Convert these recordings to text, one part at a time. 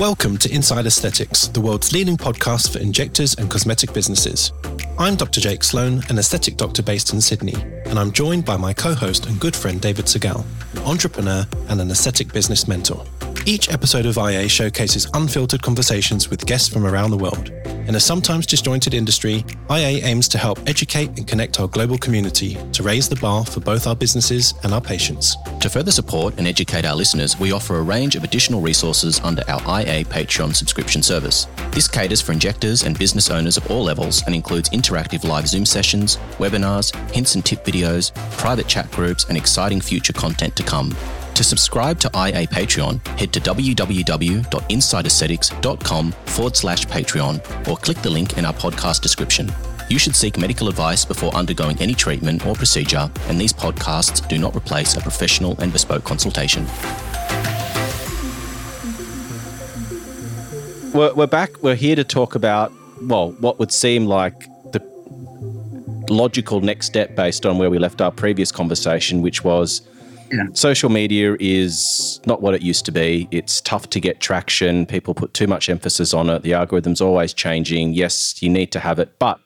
Welcome to Inside Aesthetics, the world's leading podcast for injectors and cosmetic businesses. I'm Dr. Jake Sloan, an aesthetic doctor based in Sydney, and I'm joined by my co-host and good friend David Segal, an entrepreneur and an aesthetic business mentor. Each episode of IA showcases unfiltered conversations with guests from around the world. In a sometimes disjointed industry, IA aims to help educate and connect our global community to raise the bar for both our businesses and our patients. To further support and educate our listeners, we offer a range of additional resources under our IA Patreon subscription service. This caters for injectors and business owners of all levels and includes interactive live Zoom sessions, webinars, hints and tip videos, private chat groups, and exciting future content to come. To subscribe to IA Patreon, head to www.insideaesthetics.com/Patreon or click the link in our podcast description. You should seek medical advice before undergoing any treatment or procedure, and these podcasts do not replace a professional and bespoke consultation. We're back. We're here to talk about, well, what would seem like the logical next step based on where we left our previous conversation, which was social media is not what it used to be. It's tough to get traction. People put too much emphasis on it. The algorithm's always changing. Yes, you need to have it. But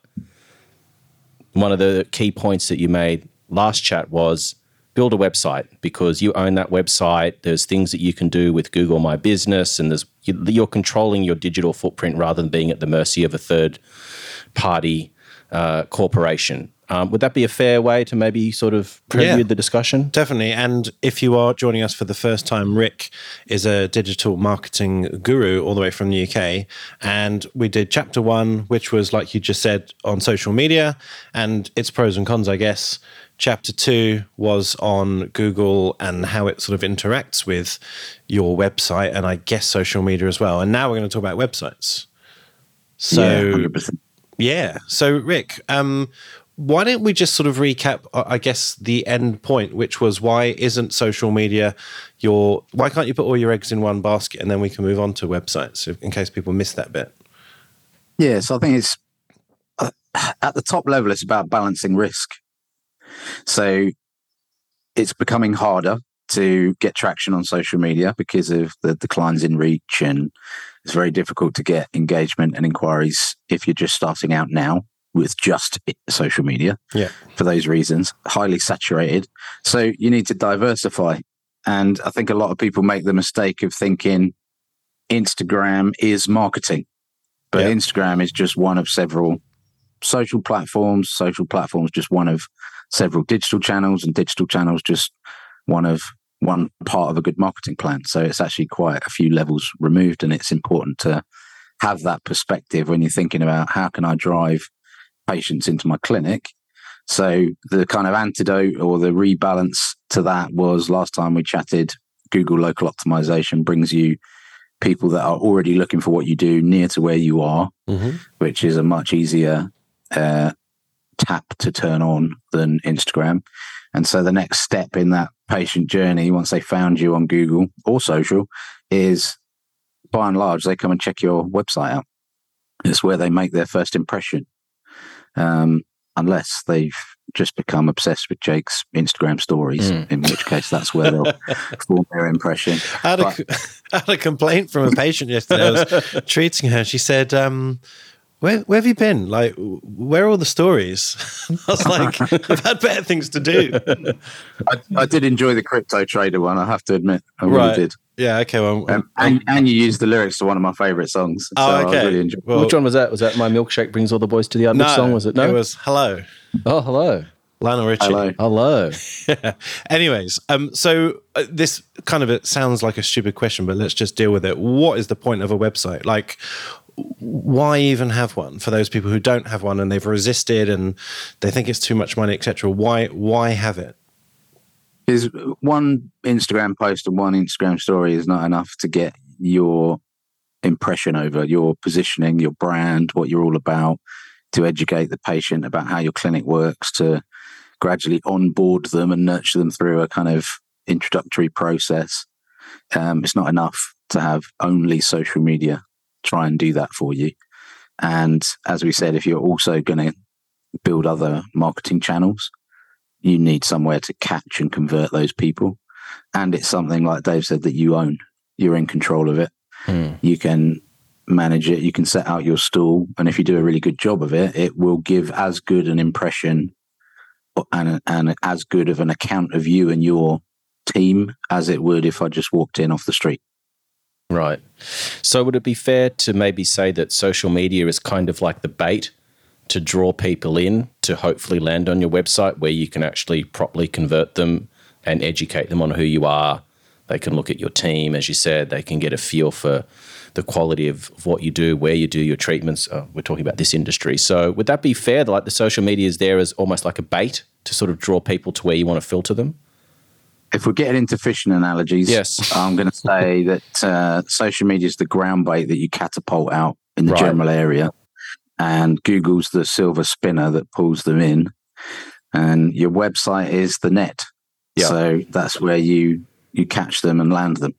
one of the key points that you made last chat was build a website because you own that website. There's things that you can do with Google My Business, and you're controlling your digital footprint rather than being at the mercy of a third-party corporation. Would that be a fair way to maybe sort of preview the discussion? Definitely. And if you are joining us for the first time, Rick is a digital marketing guru all the way from the UK. And we did chapter one, which was, like you just said, on social media and its pros and cons, I guess. Chapter two was on Google and how it sort of interacts with your website and I guess social media as well. And now we're going to talk about websites. So, 100%. Yeah. So, Rick, why don't we just sort of recap, I guess, the end point, which was why can't you put all your eggs in one basket, and then we can move on to websites in case people miss that bit? Yeah, so I think it's, at the top level, it's about balancing risk. So it's becoming harder to get traction on social media because of the declines in reach, and it's very difficult to get engagement and inquiries if you're just starting out now with just social media for those reasons, highly saturated. So you need to diversify. And I think a lot of people make the mistake of thinking Instagram is marketing, but Instagram is just one of several social platforms. Social platforms, just one of several digital channels, and digital channels, just one part of a good marketing plan. So it's actually quite a few levels removed, and it's important to have that perspective when you're thinking about how can I drive patients into my clinic. So the kind of antidote or the rebalance to that was, last time we chatted, Google local optimization brings you people that are already looking for what you do near to where you are, which is a much easier tap to turn on than Instagram. And so the next step in that patient journey, once they found you on Google or social, is by and large they come and check your website out. It's where they make their first impression. Unless they've just become obsessed with Jake's Instagram stories, in which case that's where they'll form their impression. I had a complaint from a patient yesterday. I was treating her. She said, where have you been? Like, where are all the stories? I was like, I've had better things to do. I did enjoy the crypto trader one, I have to admit. I really did. Yeah, okay. Well, and you used the lyrics to one of my favourite songs. Oh, okay. I really enjoyed it. Well, which one was that? Was that My Milkshake Brings All the Boys to the Yard? No, which song was it? No, it was Hello. Oh, Hello. Lionel Richie. Hello. Yeah. Anyways, so this kind of sounds like a stupid question, but let's just deal with it. What is the point of a website? Like, why even have one for those people who don't have one and they've resisted and they think it's too much money, etc.? Why have it? Is one Instagram post and one Instagram story is not enough to get your impression over, your positioning, your brand, what you're all about, to educate the patient about how your clinic works, to gradually onboard them and nurture them through a kind of introductory process. It's not enough to have only social media try and do that for you. And as we said, if you're also going to build other marketing channels, you need somewhere to catch and convert those people. And it's something, like Dave said, that you own. You're in control of it. You can manage it, you can set out your stall, and if you do a really good job of it, it will give as good an impression and as good of an account of you and your team as it would if I just walked in off the street. Right. So would it be fair to maybe say that social media is kind of like the bait to draw people in to hopefully land on your website where you can actually properly convert them and educate them on who you are? They can look at your team, as you said, they can get a feel for the quality of what you do, where you do your treatments. We're talking about this industry. So would that be fair? Like the social media is there as almost like a bait to sort of draw people to where you want to filter them? If we're getting into fishing analogies, yes. I'm going to say that social media is the ground bait that you catapult out in the right. general area, and Google's the silver spinner that pulls them in, and your website is the net. Yep. So that's where you catch them and land them.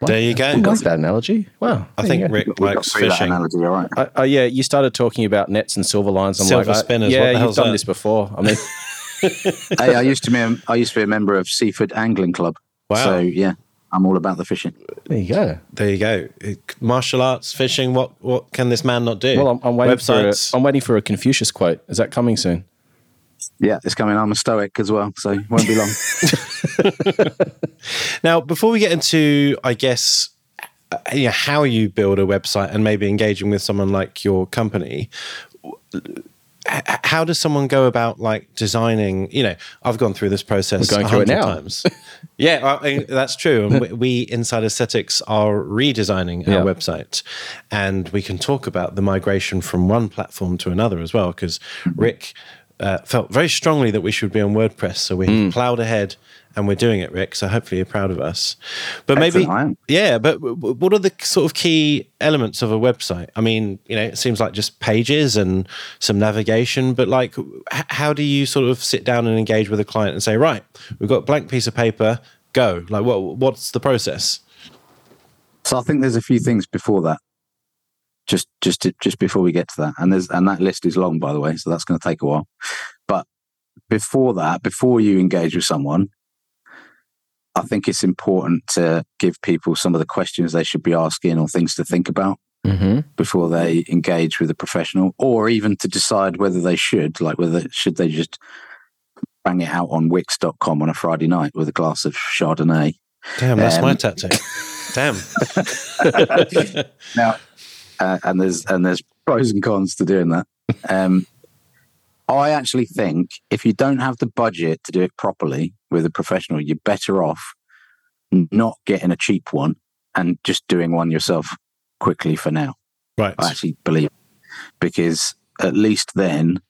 There you go. I like that analogy. Wow. I think Rick likes fishing. Right? Yeah, you started talking about nets and silver lines. Silver spinners. Yeah, what the hell's you've done that? This before. I mean... Hey, I used to be a member of Seaford Angling Club. Wow. So yeah, I'm all about the fishing. There you go. Martial arts, fishing. What can this man not do? Well, I'm waiting Websites. I'm waiting for a Confucius quote. Is that coming soon? Yeah, it's coming. I'm a Stoic as well, so it won't be long. Now, before we get into, I guess, how you build a website and maybe engaging with someone like your company, how does someone go about like designing? You know, I've gone through this process 100 times. Yeah, that's true. And we Inside Aesthetics are redesigning our website, and we can talk about the migration from one platform to another as well. Because Rick felt very strongly that we should be on WordPress, so we plowed ahead and we're doing it, Rick. So hopefully you're proud of us. But But what are the sort of key elements of a website? I mean, you know, it seems like just pages and some navigation, but like, how do you sort of sit down and engage with a client and say, right, we've got a blank piece of paper, go. Like, what's the process? So I think there's a few things before that. Just before we get to that, and that list is long, by the way, so that's going to take a while. But before that, before you engage with someone, I think it's important to give people some of the questions they should be asking or things to think about before they engage with a professional, or even to decide whether they should, like should they just bang it out on Wix.com on a Friday night with a glass of Chardonnay. Damn, that's my tactic. Damn. Now, and there's pros and cons to doing that. I actually think if you don't have the budget to do it properly with a professional, you're better off not getting a cheap one and just doing one yourself quickly for now. Right. I actually believe it, because at least then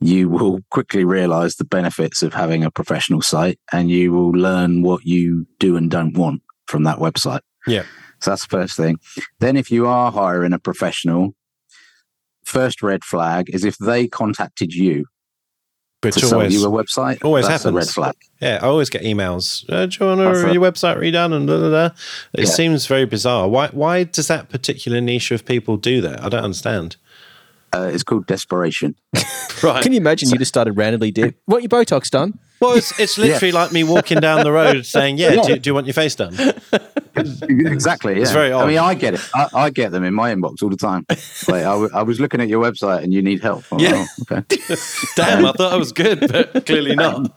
you will quickly realize the benefits of having a professional site, and you will learn what you do and don't want from that website. Yeah. So that's the first thing. Then if you are hiring a professional, first red flag is if they contacted you to sell you a website. Always happens. A red flag. Yeah, I always get emails. Do you want your website redone? And blah, blah, blah. It seems very bizarre. Why does that particular niche of people do that? I don't understand. It's called desperation. Right? Can you imagine you just started randomly doing? What, your Botox done? Well, it's literally like me walking down the road saying, do you want your face done? Exactly. Yeah. It's very odd. I mean, I get it. I get them in my inbox all the time. Like, I was looking at your website and you need help. I'm okay. Damn, I thought I was good, but clearly not.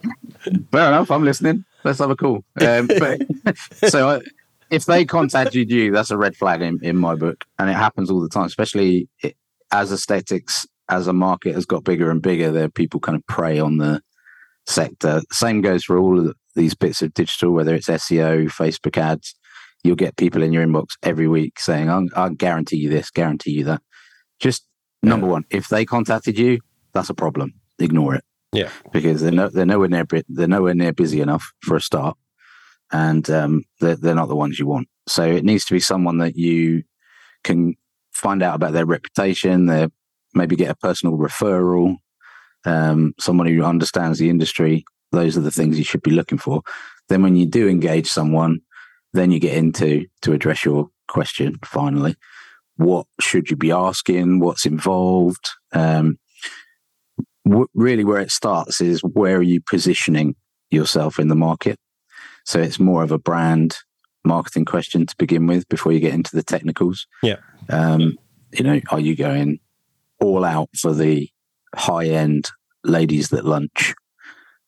Fair enough. I'm listening. Let's have a call. So if they contacted you, that's a red flag in my book. And it happens all the time, especially as aesthetics, as a market has got bigger and bigger, there are people kind of prey on the sector. Same goes for all of these bits of digital, whether it's SEO, Facebook ads. You'll get people in your inbox every week saying, I'll guarantee you this, guarantee you that. Just number one, if they contacted you, that's a problem. Ignore it. Yeah. Because they're nowhere near busy enough for a start, and they're not the ones you want. So it needs to be someone that you can find out about their reputation, maybe get a personal referral, someone who understands the industry. Those are the things you should be looking for. Then when you do engage someone, then you get into, to address your question finally, what should you be asking, what's involved? Really where it starts is, where are you positioning yourself in the market? So it's more of a brand, marketing question to begin with before you get into the technicals. Yeah. You know, are you going all out for the high-end ladies that lunch,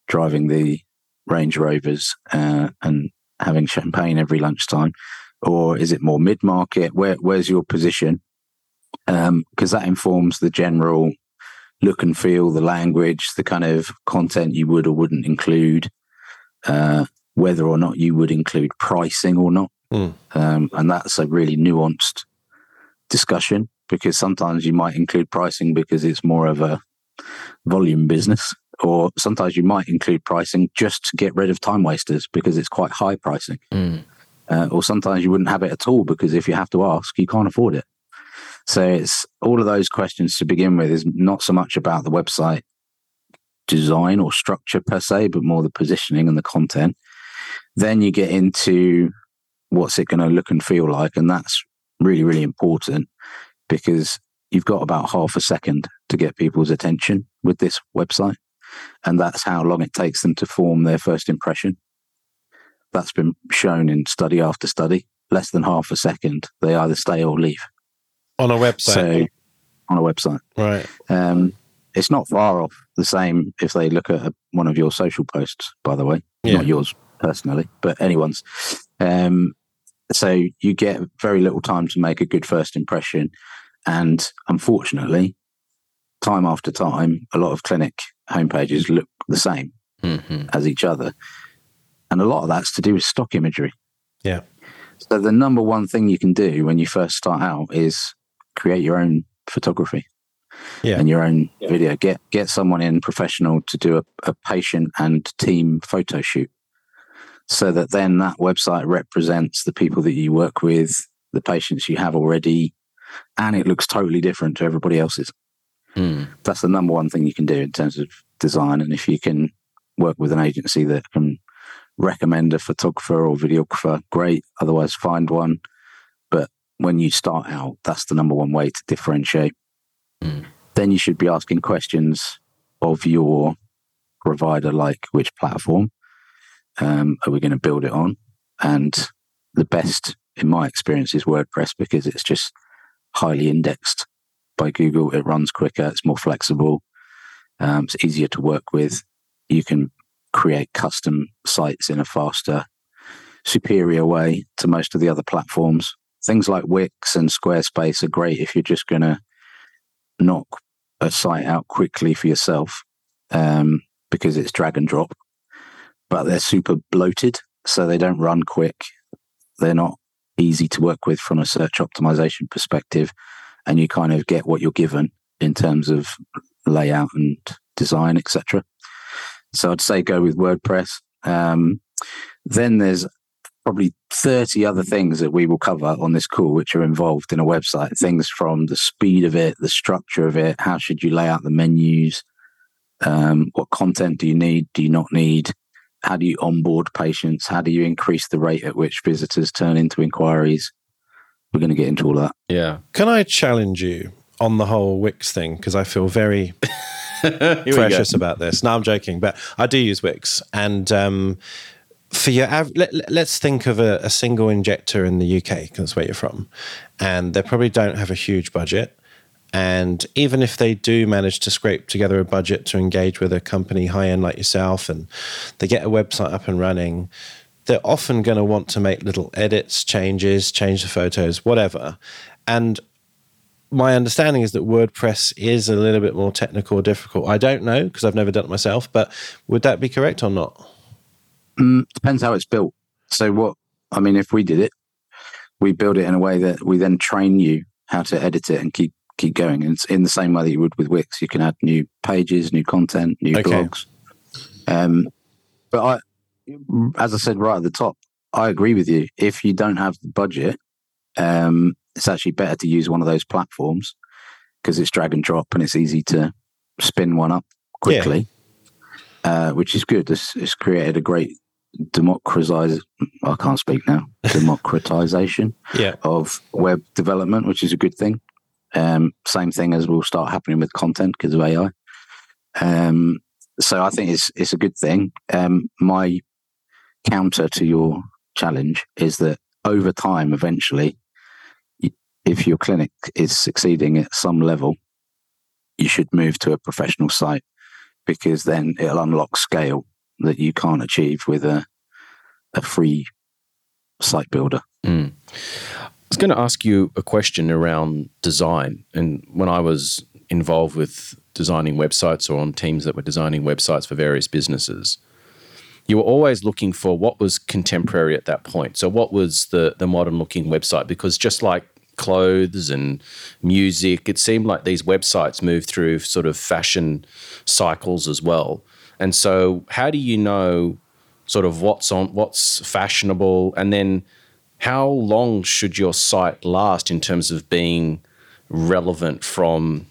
driving the Range Rovers and having champagne every lunchtime? Or is it more mid-market? Where's your position? Because that informs the general look and feel, the language, the kind of content you would or wouldn't include, whether or not you would include pricing or not. Mm. And that's a really nuanced discussion, because sometimes you might include pricing because it's more of a volume business, or sometimes you might include pricing just to get rid of time wasters because it's quite high pricing. Mm. Or sometimes you wouldn't have it at all because if you have to ask, you can't afford it. So it's all of those questions to begin with is not so much about the website design or structure per se, but more the positioning and the content. Then you get into what's it going to look and feel like. And that's really, really important because you've got about half a second to get people's attention with this website. And that's how long it takes them to form their first impression. That's been shown in study after study. Less than half a second, they either stay or leave. On a website? So, on a website. Right. It's not far off the same if they look at one of your social posts, by the way. Yeah. Not yours personally, but anyone's. So you get very little time to make a good first impression. And unfortunately, time after time, a lot of clinic homepages look the same as each other. And a lot of that's to do with stock imagery. Yeah. So the number one thing you can do when you first start out is create your own photography and your own video. Get someone in professional to do a patient and team photo shoot so that then that website represents the people that you work with, the patients you have already, and it looks totally different to everybody else's. Mm. That's the number one thing you can do in terms of design. And if you can work with an agency that can recommend a photographer or videographer, great. Otherwise, find one. But when you start out, that's the number one way to differentiate. Mm. Then you should be asking questions of your provider, like which platform are we going to build it on? And the best, in my experience, is WordPress because it's just highly indexed by Google. It runs quicker. It's more flexible. It's easier to work with. You can create custom sites in a faster, superior way to most of the other platforms. Things like Wix and Squarespace are great if you're just going to knock a site out quickly for yourself because it's drag and drop. But they're super bloated, so they don't run quick. They're not easy to work with from a search optimization perspective, and you kind of get what you're given in terms of layout and design, etc. So I'd say go with WordPress. Then there's probably 30 other things that we will cover on this call, which are involved in a website. Things from the speed of it, the structure of it, how should you lay out the menus, what content do you need, do you not need, how do you onboard patients, how do you increase the rate at which visitors turn into inquiries. We're going to get into all that. Yeah. Can I challenge you on the whole Wix thing? Because I feel very... precious about this. No, I'm joking, but I do use Wix. And for your let's think of a single injector in the UK, because that's where you're from, and they probably don't have a huge budget. And even if they do manage to scrape together a budget to engage with a company high end like yourself, and they get a website up and running, they're often going to want to make little edits, changes, change the photos, whatever. And my understanding is that WordPress is a little bit more technical or difficult. I don't know because I've never done it myself, but would that be correct or not? Depends how it's built. So if we did it, we build it in a way that we then train you how to edit it and keep going. And it's in the same way that you would with Wix. You can add new pages, new content, new blogs. But as I said right at the top, I agree with you. If you don't have the budget, it's actually better to use one of those platforms because it's drag and drop and it's easy to spin one up quickly, which is good. It's created a great democratization of web development, which is a good thing. Same thing as will start happening with content because of AI. So I think it's a good thing. My counter to your challenge is that over time, eventually, if your clinic is succeeding at some level, you should move to a professional site, because then it'll unlock scale that you can't achieve with a free site builder. Mm. I was going to ask you a question around design. And when I was involved with designing websites, or on teams that were designing websites for various businesses, you were always looking for what was contemporary at that point. So what was the modern-looking website? Because just like clothes and music, it seemed like these websites moved through sort of fashion cycles as well. And so how do you know sort of what's on, what's fashionable? And then how long should your site last in terms of being relevant from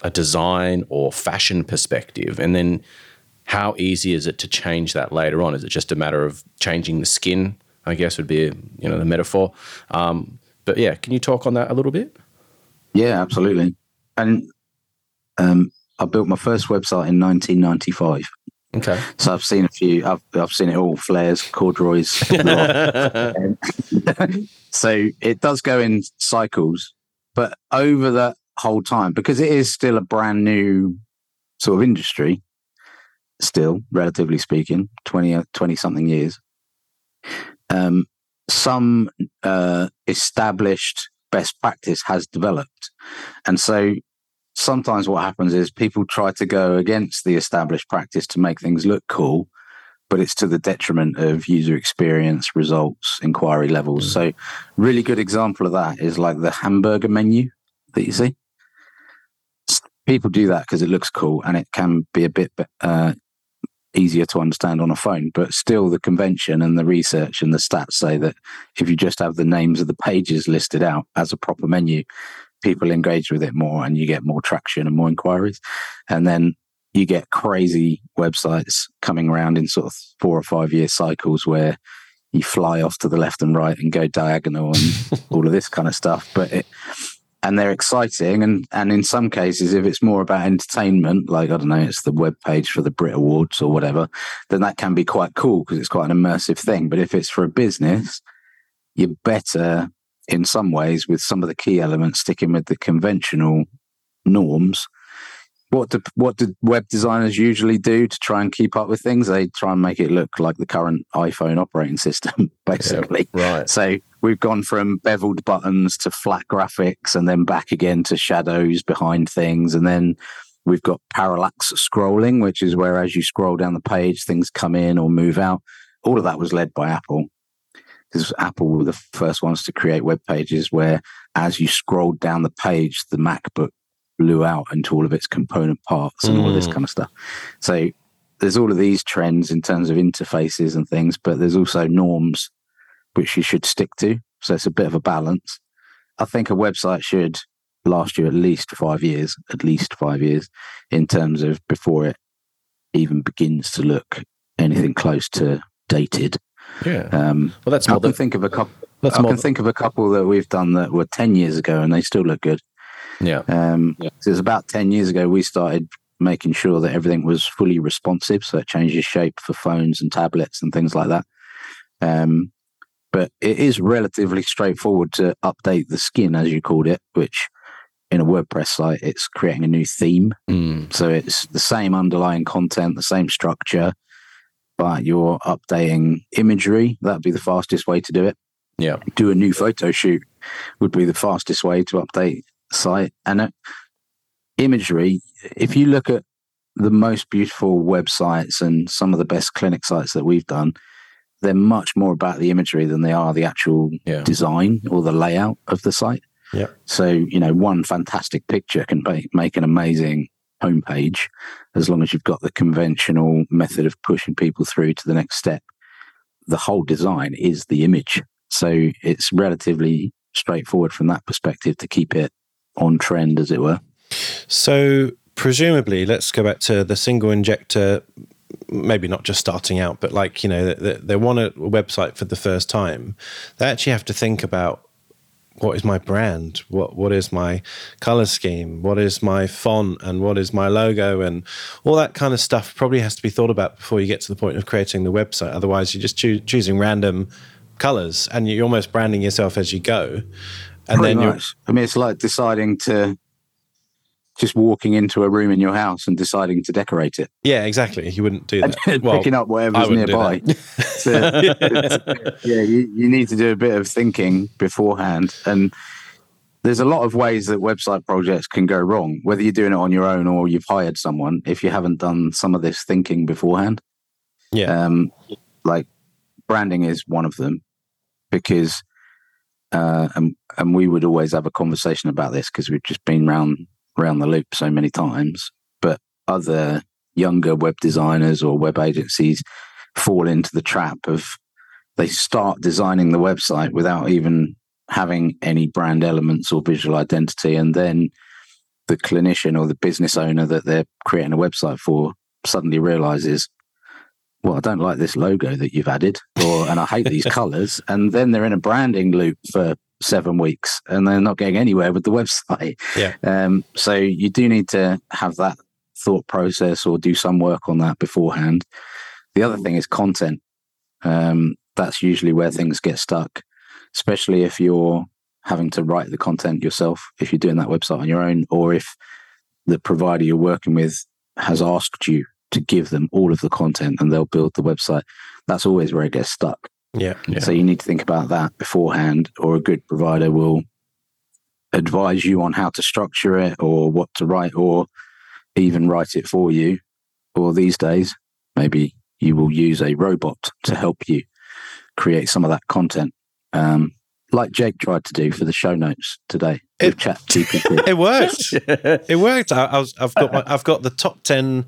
a design or fashion perspective? And then how easy is it to change that later on? Is it just a matter of changing the skin, I guess would be, you know, the metaphor. But yeah, can you talk on that a little bit? Yeah, absolutely. And I built my first website in 1995. Okay. So I've seen a few, I've seen it all, flares, corduroys. So it does go in cycles, but over that whole time, because it is still a brand new sort of industry, still, relatively speaking, 20-something years. Some established best practice has developed. And so sometimes what happens is people try to go against the established practice to make things look cool, but it's to the detriment of user experience, results, inquiry levels. So really good example of that is like the hamburger menu that you see. People do that because it looks cool, and it can be a bit easier to understand on a phone, but still the convention and the research and the stats say that if you just have the names of the pages listed out as a proper menu, people engage with it more and you get more traction and more inquiries. And then you get crazy websites coming around in sort of 4 or 5 year cycles where you fly off to the left and right and go diagonal and all of this kind of stuff. But it, and they're exciting. And in some cases, if it's more about entertainment, like, I don't know, it's the web page for the Brit Awards or whatever, then that can be quite cool because it's quite an immersive thing. But if it's for a business, you're better in some ways with some of the key elements sticking with the conventional norms. What do web designers usually do to try and keep up with things? They try and make it look like the current iPhone operating system, basically. Yeah, right. So we've gone from beveled buttons to flat graphics and then back again to shadows behind things. And then we've got parallax scrolling, which is where as you scroll down the page, things come in or move out. All of that was led by Apple, because Apple were the first ones to create web pages where as you scrolled down the page, the MacBook blew out into all of its component parts and all of this kind of stuff. So there's all of these trends in terms of interfaces and things, but there's also norms which you should stick to. So it's a bit of a balance. I think a website should last you at least five years in terms of before it even begins to look anything close to dated. Yeah. Well, that's more. I can think of a couple that we've done that were 10 years ago and they still look good. Yeah. So it was about 10 years ago we started making sure that everything was fully responsive, so it changes shape for phones and tablets and things like that. But it is relatively straightforward to update the skin, as you called it, which in a WordPress site, it's creating a new theme. Mm. So it's the same underlying content, the same structure, but you're updating imagery. That'd be the fastest way to do it. Yeah. Do a new photo shoot would be the fastest way to update site. And imagery, if you look at the most beautiful websites and some of the best clinic sites that we've done, they're much more about the imagery than they are the actual design or the layout of the site. Yeah. So, you know, one fantastic picture can make an amazing homepage, as long as you've got the conventional method of pushing people through to the next step. The whole design is the image. So it's relatively straightforward from that perspective to keep it on trend, as it were. So presumably, let's go back to the single injector, maybe not just starting out, but like, you know, they want a website for the first time. They actually have to think about what is my brand? What is my color scheme? What is my font? And what is my logo? And all that kind of stuff probably has to be thought about before you get to the point of creating the website. Otherwise, you're just choosing random colors and you're almost branding yourself as you go. And pretty then much. I mean, it's like deciding to just walking into a room in your house and deciding to decorate it. Yeah, exactly. You wouldn't do that. Picking up whatever's nearby. Yeah, you need to do a bit of thinking beforehand. And there's a lot of ways that website projects can go wrong, whether you're doing it on your own or you've hired someone, if you haven't done some of this thinking beforehand. Yeah. Like branding is one of them, because and we would always have a conversation about this because we've just been round the loop so many times, but other younger web designers or web agencies fall into the trap of they start designing the website without even having any brand elements or visual identity, and then the clinician or the business owner that they're creating a website for suddenly realizes, well, I don't like this logo that you've added, and I hate these colors, and then they're in a branding loop for 7 weeks and they're not getting anywhere with the website. Yeah. So you do need to have that thought process or do some work on that beforehand. The other thing is content. That's usually where things get stuck, especially if you're having to write the content yourself, if you're doing that website on your own, or if the provider you're working with has asked you to give them all of the content and they'll build the website. That's always where it gets stuck. Yeah. So you need to think about that beforehand, or a good provider will advise you on how to structure it or what to write, or even write it for you. Or these days, maybe you will use a robot to help you create some of that content, like Jake tried to do for the show notes today. With ChatGPT. It worked. It worked. I've got the top 10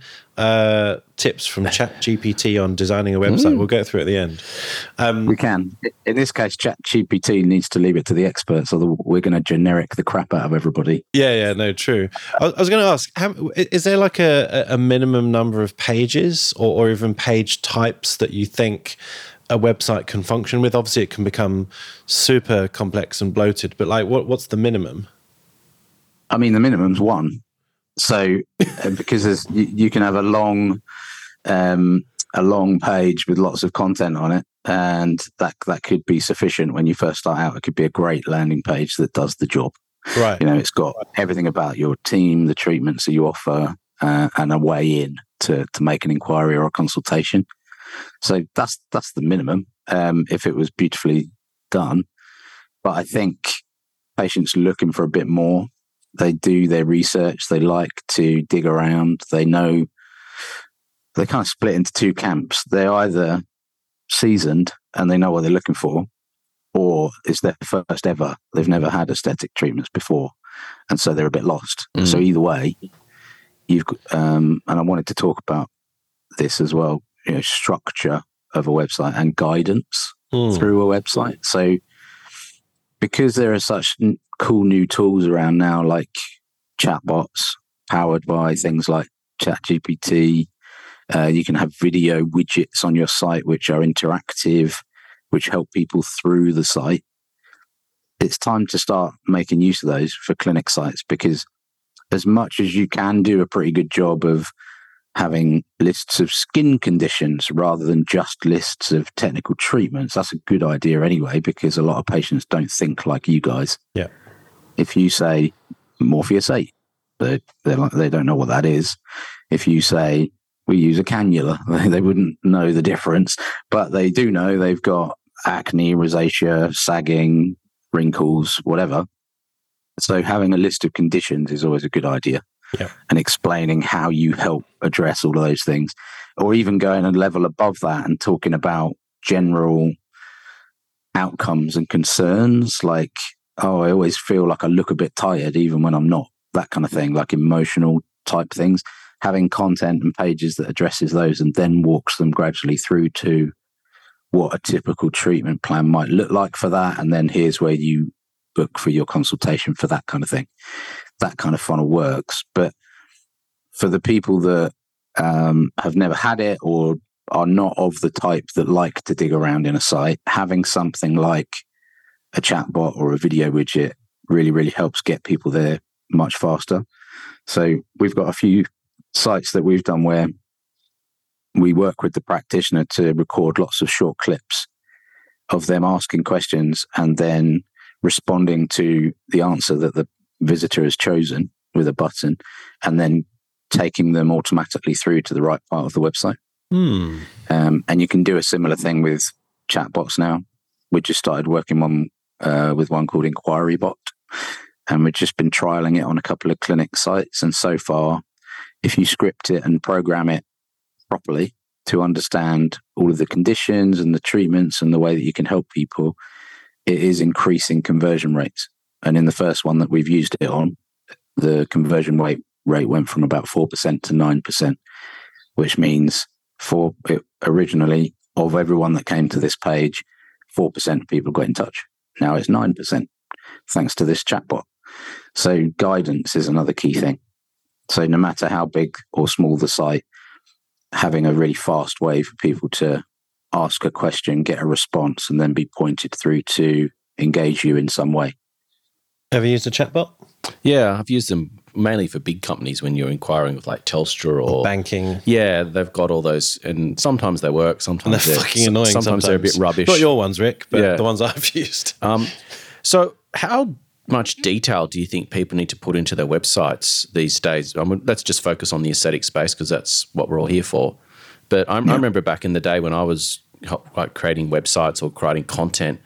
tips from ChatGPT on designing a website. We'll go through at the end. We can. In this case, ChatGPT needs to leave it to the experts, or we're going to generic the crap out of everybody. Yeah, no, true. I was going to ask, is there like a minimum number of pages or even page types that you think a website can function with? Obviously it can become super complex and bloated, but like what's the minimum? I mean, the minimum's one. So because you can have a long page with lots of content on it, and that could be sufficient when you first start out. It could be a great landing page that does the job. Right. You know, it's got everything about your team, the treatments that you offer, and a way in to make an inquiry or a consultation. So that's the minimum, if it was beautifully done. But I think patients looking for a bit more, they do their research, they like to dig around, they kind of split into two camps. They're either seasoned and they know what they're looking for, or it's their first ever. They've never had aesthetic treatments before, and so they're a bit lost. Mm. So either way, and I wanted to talk about this as well, you know, structure of a website and guidance through a website. So because there are such cool new tools around now, like chatbots powered by things like ChatGPT, you can have video widgets on your site which are interactive, which help people through the site. It's time to start making use of those for clinic sites, because as much as you can do a pretty good job of having lists of skin conditions rather than just lists of technical treatments. That's a good idea anyway, because a lot of patients don't think like you guys. Yeah. If you say Morpheus 8, they don't know what that is. If you say we use a cannula, they wouldn't know the difference, but they do know they've got acne, rosacea, sagging, wrinkles, whatever. So having a list of conditions is always a good idea. Yeah. And explaining how you help address all of those things, or even going a level above that and talking about general outcomes and concerns, like, oh, I always feel like I look a bit tired even when I'm not, that kind of thing, like emotional type things. Having content and pages that addresses those and then walks them gradually through to what a typical treatment plan might look like for that, and then here's where you book for your consultation for that kind of thing. That kind of funnel works. But for the people that have never had it or are not of the type that like to dig around in a site, having something like a chatbot or a video widget really, really helps get people there much faster. So we've got a few sites that we've done where we work with the practitioner to record lots of short clips of them asking questions and then responding to the answer that the visitor has chosen with a button, and then taking them automatically through to the right part of the website. And you can do a similar thing with chatbots now. We just started working on with one called InquiryBot, and we've just been trialing it on a couple of clinic sites. And so far, if you script it and program it properly to understand all of the conditions and the treatments and the way that you can help people, it is increasing conversion rates. And in the first one that we've used it on, the conversion rate went from about 4% to 9%, which means originally, of everyone that came to this page, 4% of people got in touch. Now it's 9%, thanks to this chatbot. So guidance is another key thing. So no matter how big or small the site, having a really fast way for people to ask a question, get a response, and then be pointed through to engage you in some way. Ever used a chatbot? Yeah, I've used them mainly for big companies when you're inquiring with like Telstra or banking. Yeah, they've got all those, and sometimes they work, sometimes they're fucking annoying. Sometimes they're a bit rubbish. Not your ones, Rick, but the ones I've used. So how much detail do you think people need to put into their websites these days? I mean, let's just focus on the aesthetic space because that's what we're all here for. But I remember back in the day when I was like creating websites or creating content,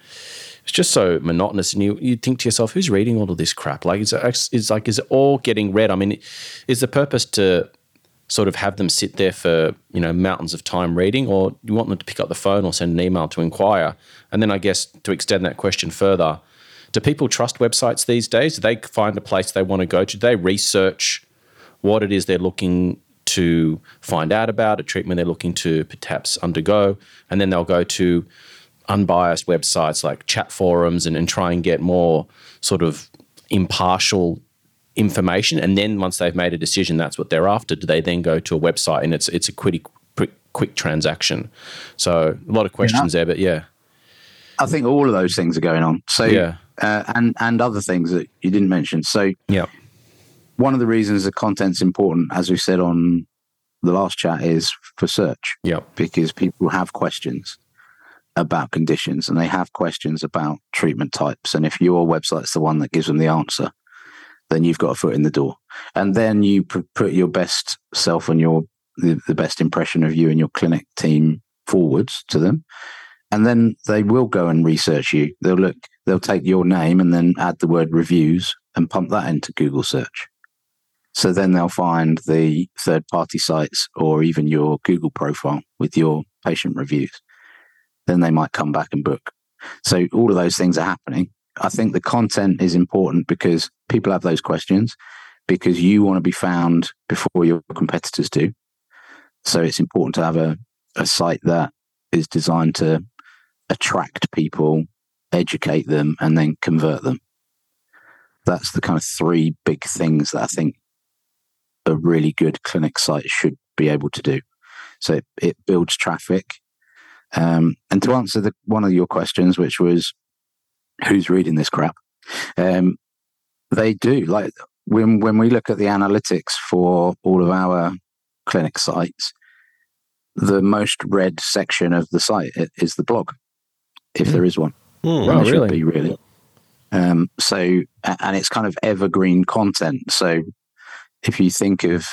it's just so monotonous, and you think to yourself, "Who's reading all of this crap? Like, is it all getting read?" I mean, is the purpose to sort of have them sit there for mountains of time reading, or you want them to pick up the phone or send an email to inquire? And then I guess to extend that question further, do people trust websites these days? Do they find a place they want to go to? Do they research what it is they're looking to find out about, a treatment they're looking to perhaps undergo, and then they'll go to unbiased websites like chat forums and try and get more sort of impartial information? And then once they've made a decision, that's what they're after. Do they then go to a website and it's a quick transaction? So a lot of questions there, but yeah. I think all of those things are going on. So and other things that you didn't mention. So one of the reasons the content's important, as we said on the last chat, is for search. Yeah. Because people have questions about conditions and they have questions about treatment types, and if your website's the one that gives them the answer, then you've got a foot in the door, and then you put your best self and the best impression of you and your clinic team forwards to them, and then they will go and research you. They'll take your name and then add the word reviews and pump that into Google search, so then they'll find the third-party sites or even your Google profile with your patient reviews. Then they might come back and book. So all of those things are happening. I think the content is important because people have those questions, because you want to be found before your competitors do. So it's important to have a site that is designed to attract people, educate them, and then convert them. That's the kind of three big things that I think a really good clinic site should be able to do. So it builds traffic. And to answer one of your questions, which was, who's reading this crap? They do. Like when we look at the analytics for all of our clinic sites, the most read section of the site is the blog, if there is one. Wow, really? Should be, really. So, and it's kind of evergreen content. So if you think of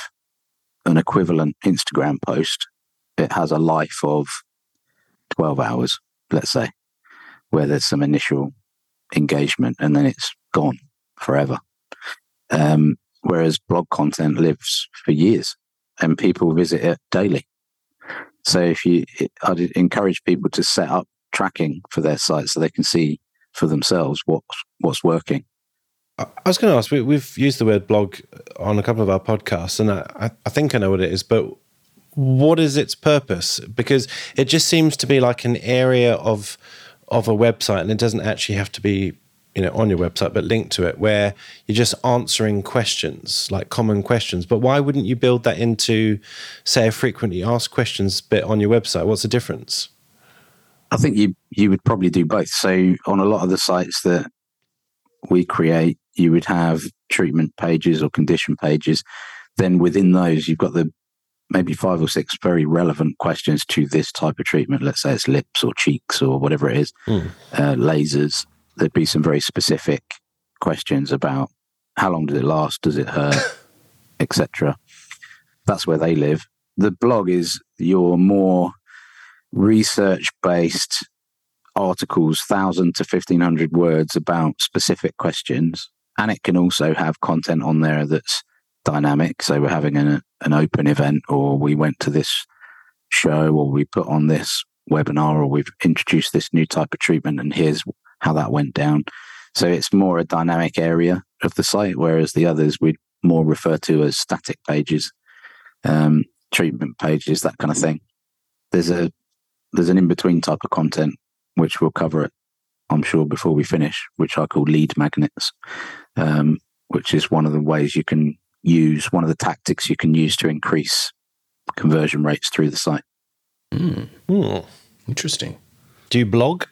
an equivalent Instagram post, it has a life of 12 hours, let's say, where there's some initial engagement and then it's gone forever. Whereas blog content lives for years and people visit it daily. So I'd encourage people to set up tracking for their site so they can see for themselves what's working. I was going to ask, we've used the word blog on a couple of our podcasts, and I think I know what it is, but what is its purpose? Because it just seems to be like an area of a website, and it doesn't actually have to be, on your website, but linked to it, where you're just answering questions, like common questions. But why wouldn't you build that into, say, a frequently asked questions bit on your website? What's the difference? I think you would probably do both. So on a lot of the sites that we create, you would have treatment pages or condition pages. Then within those, you've got the maybe 5 or 6 very relevant questions to this type of treatment. Let's say it's lips or cheeks or whatever it is, lasers. There'd be some very specific questions about how long does it last, does it hurt, etc. That's where they live. The blog is your more research-based articles, 1,000 to 1,500 words about specific questions. And it can also have content on there that's dynamic. So we're having an open event, or we went to this show, or we put on this webinar, or we've introduced this new type of treatment, and here's how that went down. So it's more a dynamic area of the site, whereas the others we'd more refer to as static pages, treatment pages, that kind of thing. There's an in-between type of content, which we'll cover, I'm sure, before we finish, which I call lead magnets, which is one of the ways you can use, one of the tactics you can use to increase conversion rates through the site. Interesting. Do you blog?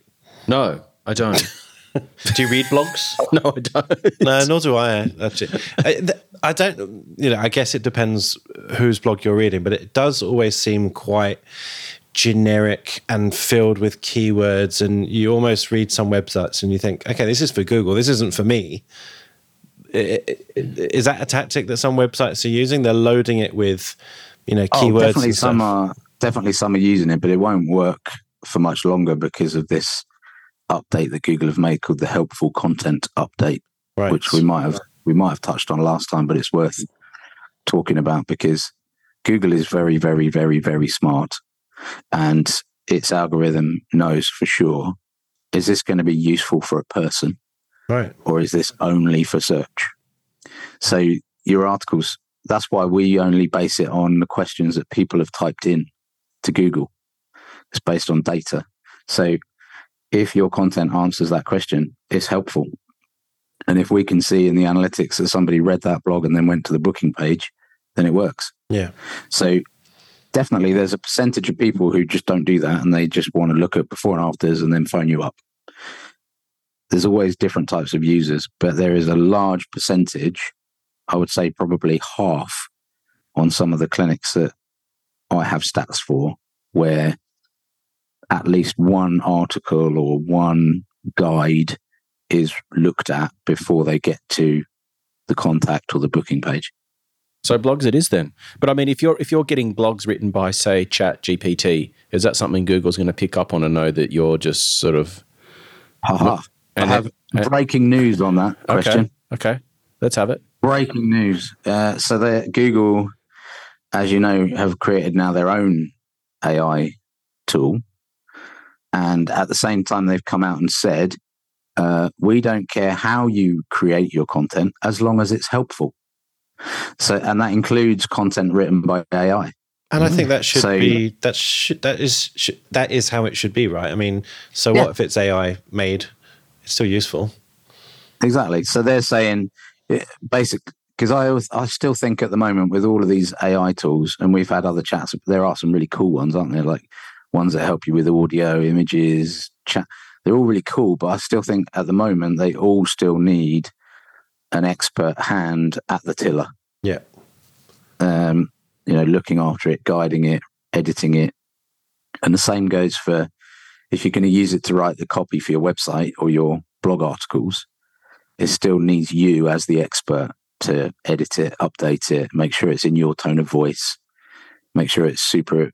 No, I don't. Do you read blogs? No, I don't. No, nor do I, actually. I don't, I guess it depends whose blog you're reading, but it does always seem quite generic and filled with keywords, and you almost read some websites and you think, okay, this is for Google, this isn't for me. Is that a tactic that some websites are using? They're loading it with, keywords. Definitely some are using it, but it won't work for much longer because of this update that Google have made called the helpful content update, right, which we might have touched on last time, but it's worth talking about because Google is very, very, very, very smart, and its algorithm knows for sure, is this going to be useful for a person? Right. Or is this only for search? So your articles, that's why we only base it on the questions that people have typed in to Google. It's based on data. So if your content answers that question, it's helpful. And if we can see in the analytics that somebody read that blog and then went to the booking page, then it works. Yeah. So definitely there's a percentage of people who just don't do that, and they just want to look at before and afters and then phone you up. There's always different types of users, but there is a large percentage, I would say probably half on some of the clinics that I have stats for, where at least one article or one guide is looked at before they get to the contact or the booking page. So blogs it is then. But I mean, if you're getting blogs written by, say, ChatGPT, is that something Google's going to pick up on and know that you're just sort of... I have breaking news on that question. Okay. Let's have it. Breaking news. So Google, as you know, have created now their own AI tool. And at the same time, they've come out and said, we don't care how you create your content as long as it's helpful. So, and that includes content written by AI. And I think that should be, that is how it should be, right? I mean, so what if it's AI made? It's still useful. Exactly. So they're saying, basically, because I still think at the moment with all of these AI tools, and we've had other chats, there are some really cool ones, aren't there? Like ones that help you with audio, images, chat. They're all really cool, but I still think at the moment they all still need an expert hand at the tiller. Yeah. Looking after it, guiding it, editing it. And the same goes for if you're going to use it to write the copy for your website or your blog articles, it still needs you as the expert to edit it, update it, make sure it's in your tone of voice, make sure it's super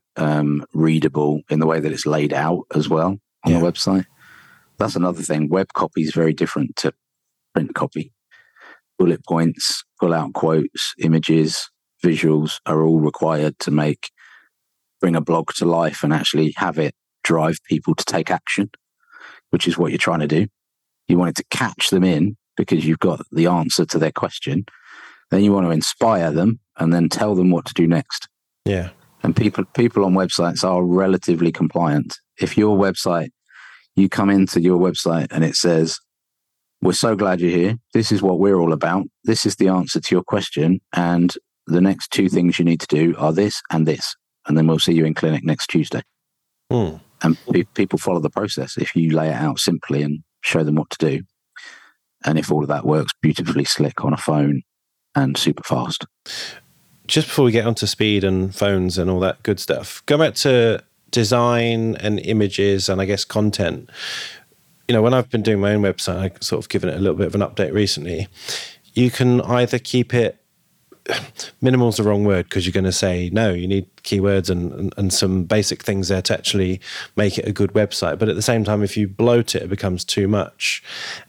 readable in the way that it's laid out as well on the website. That's another thing. Web copy is very different to print copy. Bullet points, pull out quotes, images, visuals are all required to bring a blog to life and actually have it drive people to take action, which is what you're trying to do. You want it to catch them in because you've got the answer to their question. Then you want to inspire them and then tell them what to do next. Yeah. And people on websites are relatively compliant. If your website, you come into your website and it says, we're so glad you're here. This is what we're all about. This is the answer to your question. And the next 2 things you need to do are this and this. And then we'll see you in clinic next Tuesday. And people follow the process if you lay it out simply and show them what to do. And if all of that works beautifully slick on a phone and super fast. Just before we get onto speed and phones and all that good stuff, go back to design and images and I guess content. You know, when I've been doing my own website, I've sort of given it a little bit of an update recently. You can either keep it, minimal's the wrong word because you're going to say, no, you need keywords and some basic things there to actually make it a good website. But at the same time, if you bloat it, it becomes too much.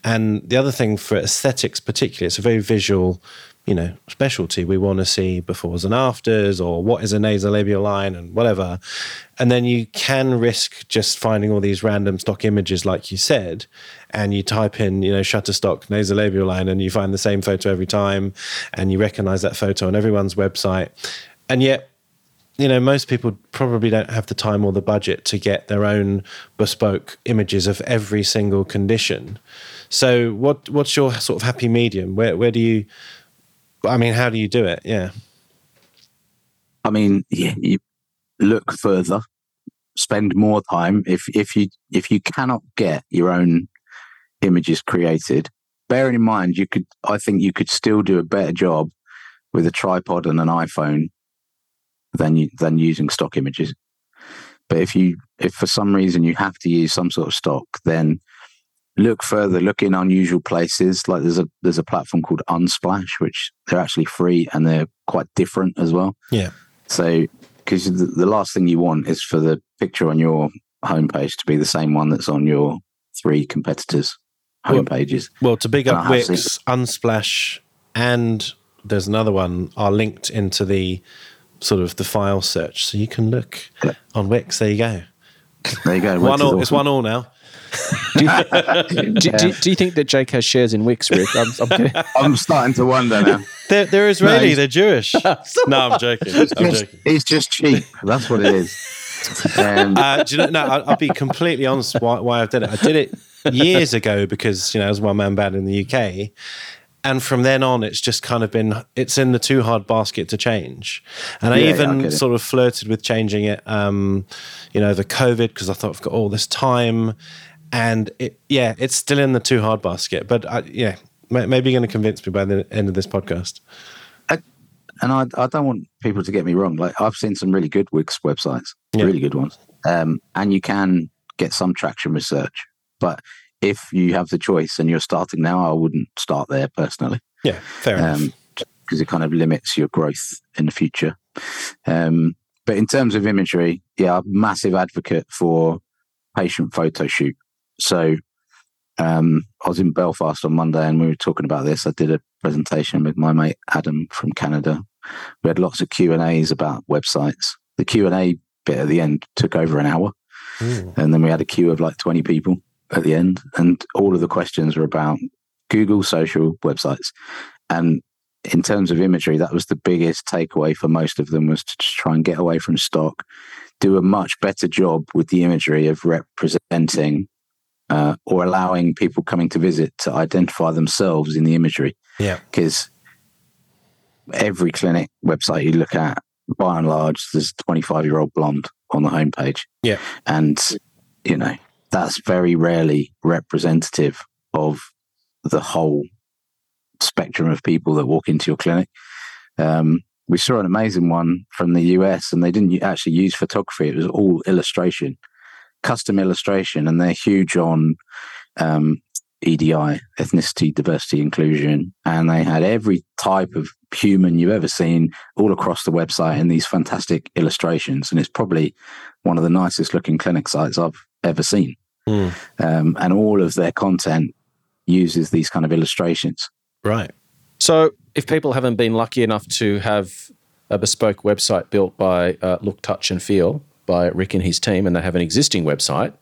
And the other thing for aesthetics particularly, it's a very visual, you know, specialty. We want to see befores and afters, or what is a nasolabial line and whatever. And then you can risk just finding all these random stock images, like you said, and you type in, you know, Shutterstock nasolabial line, and you find the same photo every time, and you recognize that photo on everyone's website. And yet, you know, most people probably don't have the time or the budget to get their own bespoke images of every single condition. So what's your sort of happy medium? Where do you... I mean, how do you do it? Yeah. I mean, yeah, you look further, spend more time. If you cannot get your own images created, bearing in mind, I think you could still do a better job with a tripod and an iPhone than using stock images. But if for some reason you have to use some sort of stock, then look further, look in unusual places. Like there's a platform called Unsplash, which they're actually free and they're quite different as well. Yeah. So, because the last thing you want is for the picture on your homepage to be the same one that's on your three competitors' homepages. Well, to big up Wix, Unsplash, and there's another one are linked into the sort of the file search. So you can look on Wix. There you go. There you go. One all, awesome. It's one all now. Do you think that Jake has shares in Wix, Rick? I'm starting to wonder now. They're Israeli, no, they're Jewish. No, I'm joking. It's just cheap. That's what it is. I'll be completely honest why I've done it. I did it years ago because, you know, I was one man band in the UK. And from then on, it's just kind of been, it's in the too hard basket to change. And I even sort of flirted with changing it, you know, the COVID, because I thought I've got all this time. And it's still in the too hard basket. But maybe you're going to convince me by the end of this podcast. I don't want people to get me wrong. Like, I've seen some really good Wix websites, really good ones. And you can get some traction with search. But if you have the choice and you're starting now, I wouldn't start there personally. Yeah, fair enough. Because it kind of limits your growth in the future. But in terms of imagery, yeah, I'm a massive advocate for patient photo shoot. So I was in Belfast on Monday and we were talking about this. I did a presentation with my mate Adam from Canada. We had lots of Q&As about websites. The Q&A bit at the end took over an hour. Ooh. And then we had a queue of like 20 people at the end, and all of the questions were about Google, social, websites. And in terms of imagery, that was the biggest takeaway for most of them, was to just try and get away from stock, do a much better job with the imagery of representing or allowing people coming to visit to identify themselves in the imagery. Yeah. Because every clinic website you look at, by and large, there's a 25-year-old blonde on the homepage. Yeah. And, you know, that's very rarely representative of the whole spectrum of people that walk into your clinic. We saw an amazing one from the US, and they didn't actually use photography. It was all illustration, custom illustration, and they're huge on EDI, ethnicity, diversity, inclusion. And they had every type of human you've ever seen all across the website in these fantastic illustrations. And it's probably one of the nicest looking clinic sites I've ever seen. Mm. And all of their content uses these kind of illustrations. Right. So if people haven't been lucky enough to have a bespoke website built by Look, Touch and Feel by Rick and his team, and they have an existing website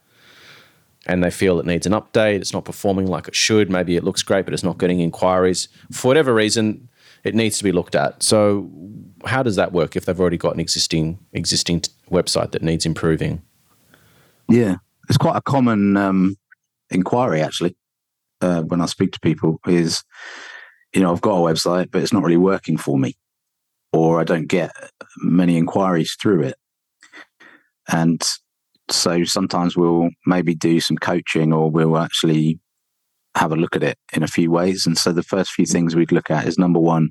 and they feel it needs an update, it's not performing like it should, maybe it looks great but it's not getting inquiries, for whatever reason, it needs to be looked at. So how does that work if they've already got an existing website that needs improving? Yeah, it's quite a common inquiry, actually, when I speak to people is, you know, I've got a website, but it's not really working for me, or I don't get many inquiries through it. And So sometimes we'll maybe do some coaching, or we'll actually have a look at it in a few ways. And so the first few things we'd look at is, number one,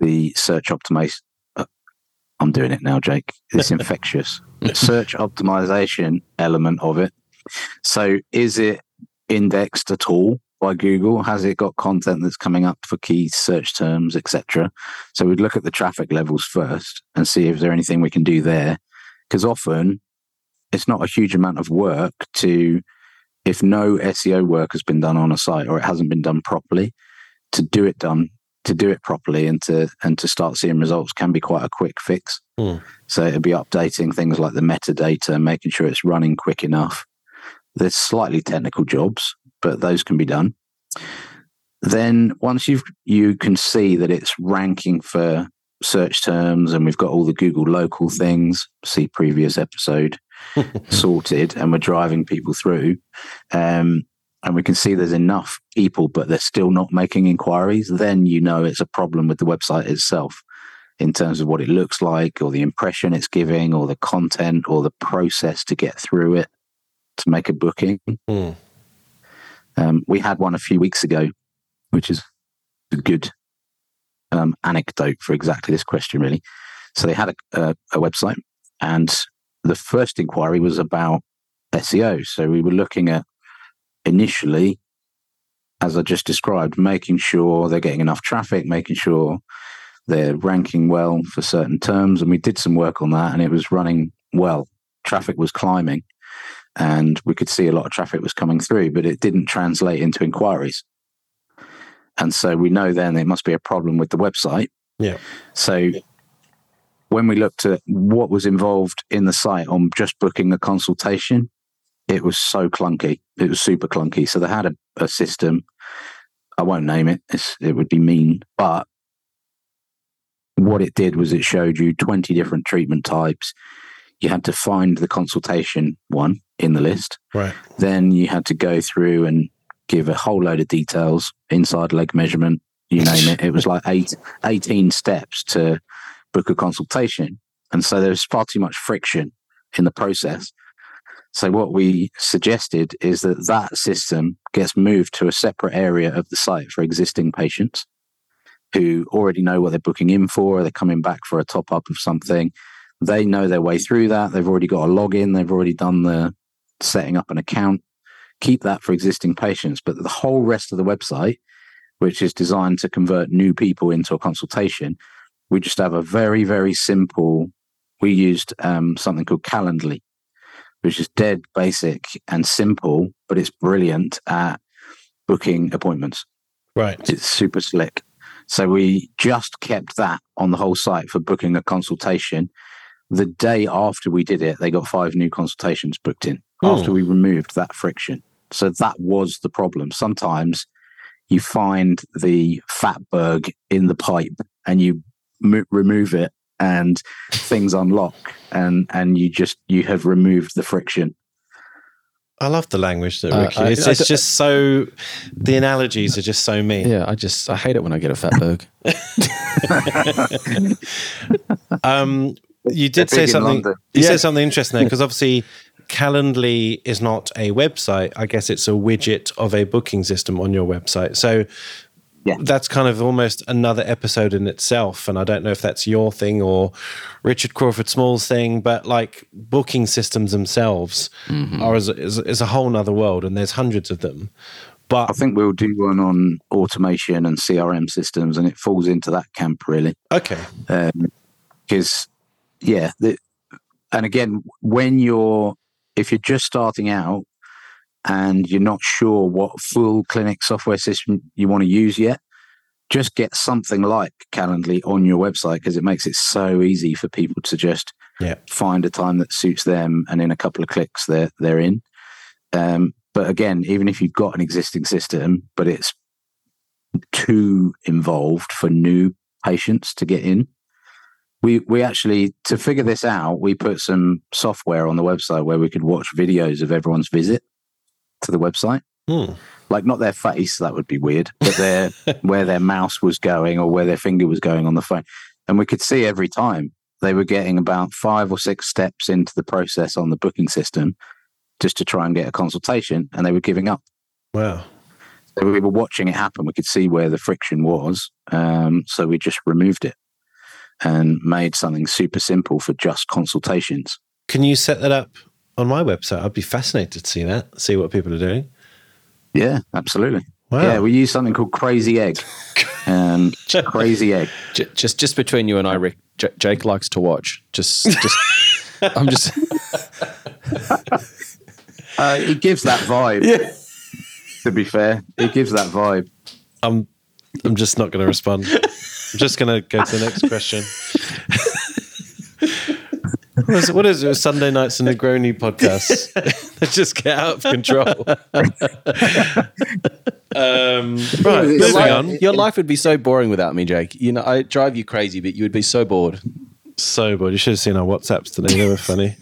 the search optimization. I'm doing it now, Jake. It's infectious. Search optimization element of it. So is it indexed at all by Google? Has it got content that's coming up for key search terms, etc.? So we'd look at the traffic levels first and see if there's anything we can do there. Because often it's not a huge amount of work to, if no SEO work has been done on a site or it hasn't been done properly, to do it properly and to start seeing results can be quite a quick fix. So it'd be updating things like the metadata, making sure it's running quick enough. There's slightly technical jobs, but those can be done. Then once you can see that it's ranking for search terms and we've got all the Google local things, see previous episode, sorted, and we're driving people through, and we can see there's enough people, but they're still not making inquiries, then you know it's a problem with the website itself in terms of what it looks like, or the impression it's giving, or the content, or the process to get through it to make a booking. We had one a few weeks ago, which is a good anecdote for exactly this question, really. So they had a website, and the first inquiry was about SEO. So we were looking at, initially, as I just described, making sure they're getting enough traffic, making sure they're ranking well for certain terms. And we did some work on that, and it was running well. Traffic was climbing, and we could see a lot of traffic was coming through, but it didn't translate into inquiries. And so we know then there must be a problem with the website. Yeah. So when we looked at what was involved in the site on just booking a consultation, it was so clunky. It was super clunky. So they had a system. I won't name it. It would be mean. But what it did was it showed you 20 different treatment types. You had to find the consultation one in the list. Right. Then you had to go through and give a whole load of details, inside leg measurement, you name it. It was like 18 steps to book a consultation. And so there was far too much friction in the process. So what we suggested is that system gets moved to a separate area of the site for existing patients who already know what they're booking in for. They're coming back for a top-up of something. They know their way through that. They've already got a login. They've already done the setting up an account. Keep that for existing patients. But the whole rest of the website, which is designed to convert new people into a consultation, we just have a very, very simple, we used something called Calendly, which is dead basic and simple, but it's brilliant at booking appointments. Right. It's super slick. So we just kept that on the whole site for booking a consultation. The day after we did it, they got 5 new consultations booked in after we removed that friction. So that was the problem. Sometimes you find the fatberg in the pipe and you remove it, and things unlock, and you have removed the friction. I love the language that Rick uses. It's just so, the analogies are just so mean. Yeah, I hate it when I get a fatberg. You did say something. You said something interesting there, because obviously Calendly is not a website. I guess it's a widget of a booking system on your website. So. Yeah. That's kind of almost another episode in itself, and I don't know if that's your thing or Richard Crawford Small's thing, but like booking systems themselves are is a whole nother world, and there's hundreds of them. But I think we'll do one on automation and CRM systems, and it falls into that camp, really. Okay. Because and again, if you're just starting out and you're not sure what full clinic software system you want to use yet, just get something like Calendly on your website, because it makes it so easy for people to just find a time that suits them, and in a couple of clicks they're in. But again, even if you've got an existing system, but it's too involved for new patients to get in, we actually, to figure this out, we put some software on the website where we could watch videos of everyone's visit to the website, like not their face, that would be weird, but where their mouse was going or where their finger was going on the phone, and we could see every time they were getting about 5 or 6 steps into the process on the booking system just to try and get a consultation, and they were giving up. Wow. So we were watching it happen. We could see where the friction was. So we just removed it and made something super simple for just consultations. Can you set that up on my website? I'd be fascinated to see that, see what people are doing. Yeah, absolutely. Wow. Yeah, we use something called Crazy Egg. Crazy Egg. Just between you and I, Rick, Jake likes to watch. Just I'm just... it gives that vibe. Yeah. To be fair, it gives that vibe. I'm just not going to respond. I'm just going to go to the next question. What is it? Sunday Nights and Negroni podcast? They just get out of control. Right, moving on. Your life would be so boring without me, Jake. You know, I drive you crazy, but you would be so bored. So bored. You should have seen our WhatsApps today. They were funny.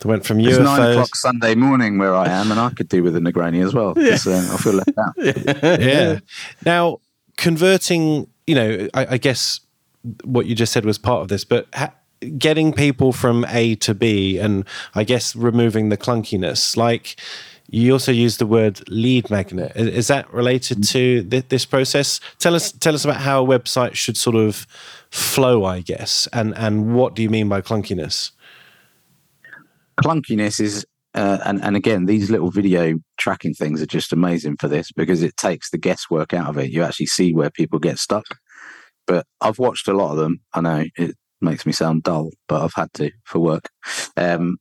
They went from UFOs. It's 9 o'clock Sunday morning where I am, and I could do with a Negroni as well. Yeah. I feel left out. Yeah. Now, converting, you know, I guess what you just said was part of this, but getting people from A to B, and I guess removing the clunkiness. Like, you also use the word lead magnet. Is that related to this process? Tell us about how a website should sort of flow, I guess, and what do you mean by clunkiness? Clunkiness is, and again, these little video tracking things are just amazing for this because it takes the guesswork out of it. You actually see where people get stuck. But I've watched a lot of them. I know it makes me sound dull, but I've had to for work. And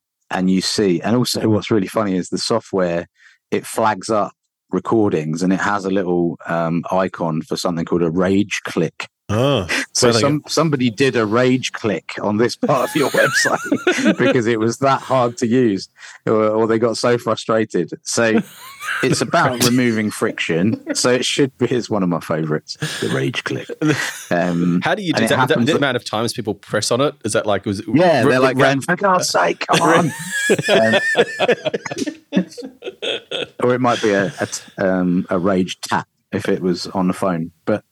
you see, and also what's really funny is the software, it flags up recordings and it has a little icon for something called a rage click. Oh, so somebody did a rage click on this part of your website because it was that hard to use, or they got so frustrated. So it's about removing friction. So it should be, it's one of my favorites, the rage click. How do you do that? The amount of times people press on it, is that like... Yeah, they're like, for God's sake, come on. Or it might be a rage tap if it was on the phone. But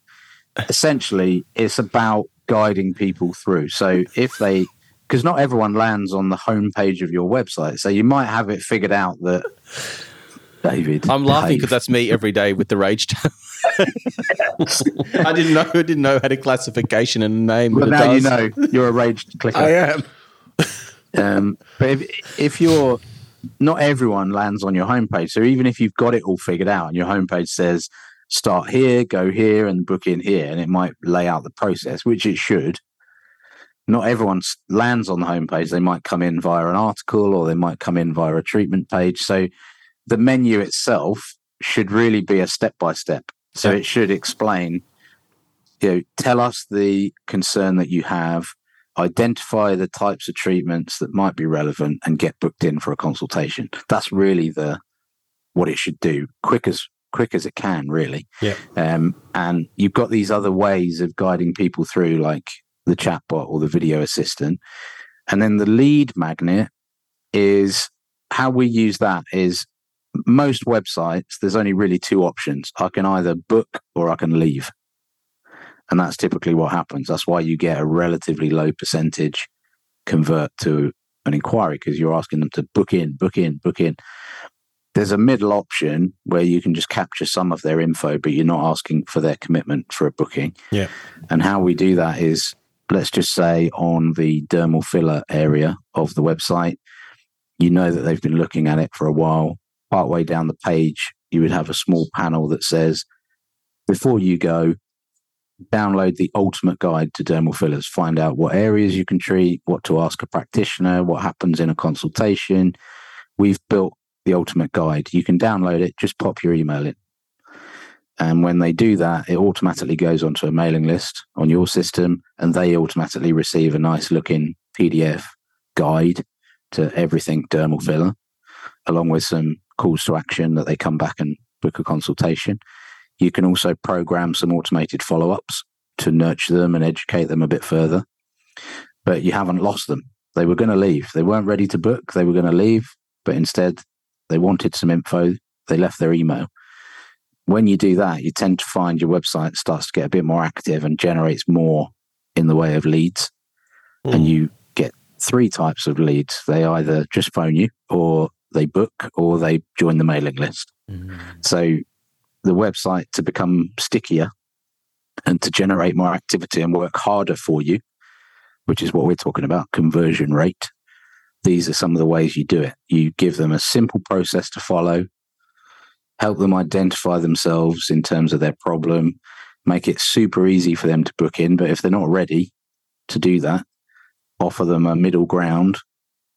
essentially, it's about guiding people through. So because not everyone lands on the homepage of your website. So you might have it figured out that David. I'm laughing because that's me every day with the rage. I didn't know how to classification and name. But now you know you're a rage clicker. I am. But if you're not, everyone lands on your homepage. So even if you've got it all figured out and your homepage says, start here, go here, and book in here, and it might lay out the process, which it should. Not everyone lands on the homepage. They might come in via an article, or they might come in via a treatment page. So the menu itself should really be a step-by-step. So it should explain, tell us the concern that you have, identify the types of treatments that might be relevant, and get booked in for a consultation. That's really what it should do, quick as it can, really. Yeah. And you've got these other ways of guiding people through, like the chatbot or the video assistant. And then the lead magnet is how we use that is most websites, there's only really 2 options. I can either book or I can leave. And that's typically what happens. That's why you get a relatively low percentage convert to an inquiry, because you're asking them to book in. There's a middle option where you can just capture some of their info, but you're not asking for their commitment for a booking. Yeah. And how we do that is, let's just say on the dermal filler area of the website, you know that they've been looking at it for a while. Partway down the page, you would have a small panel that says, before you go, download the ultimate guide to dermal fillers. Find out what areas you can treat, what to ask a practitioner, what happens in a consultation. We've built the ultimate guide. You can download it, just pop your email in. And when they do that, it automatically goes onto a mailing list on your system, and they automatically receive a nice looking PDF guide to everything dermal filler, along with some calls to action that they come back and book a consultation. You can also program some automated follow-ups to nurture them and educate them a bit further. But you haven't lost them. They were going to leave. They weren't ready to book. They were going to leave, but instead they wanted some info. They left their email. When you do that, you tend to find your website starts to get a bit more active and generates more in the way of leads. Mm. And you three types of leads. They either just phone you, or they book, or they join the mailing list. Mm. So the website, to become stickier and to generate more activity and work harder for you, which is what we're talking about, conversion rate. These are some of the ways you do it. You give them a simple process to follow, help them identify themselves in terms of their problem, make it super easy for them to book in. But if they're not ready to do that, offer them a middle ground,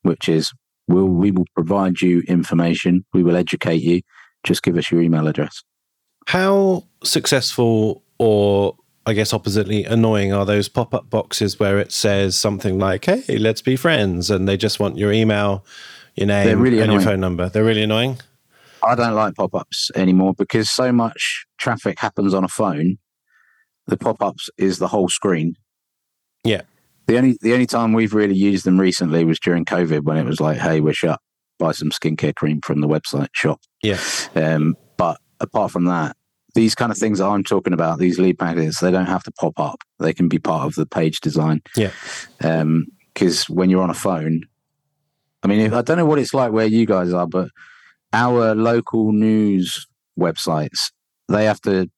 which is we will provide you information, we will educate you, just give us your email address. How successful, or I guess oppositely annoying, are those pop-up boxes where it says something like, hey, let's be friends, and they just want your email, your name, really, and your phone number? They're really annoying. I don't like pop-ups anymore because so much traffic happens on a phone. The pop-ups is the whole screen. Yeah. The only time we've really used them recently was during COVID, when it was like, hey, we're shut, buy some skincare cream from the website shop. Yeah. But apart from that, these kind of things that I'm talking about, these lead magnets, they don't have to pop up. They can be part of the page design. Yeah. Because when you're on a phone, I mean, I don't know what it's like where you guys are, but our local news websites, they have to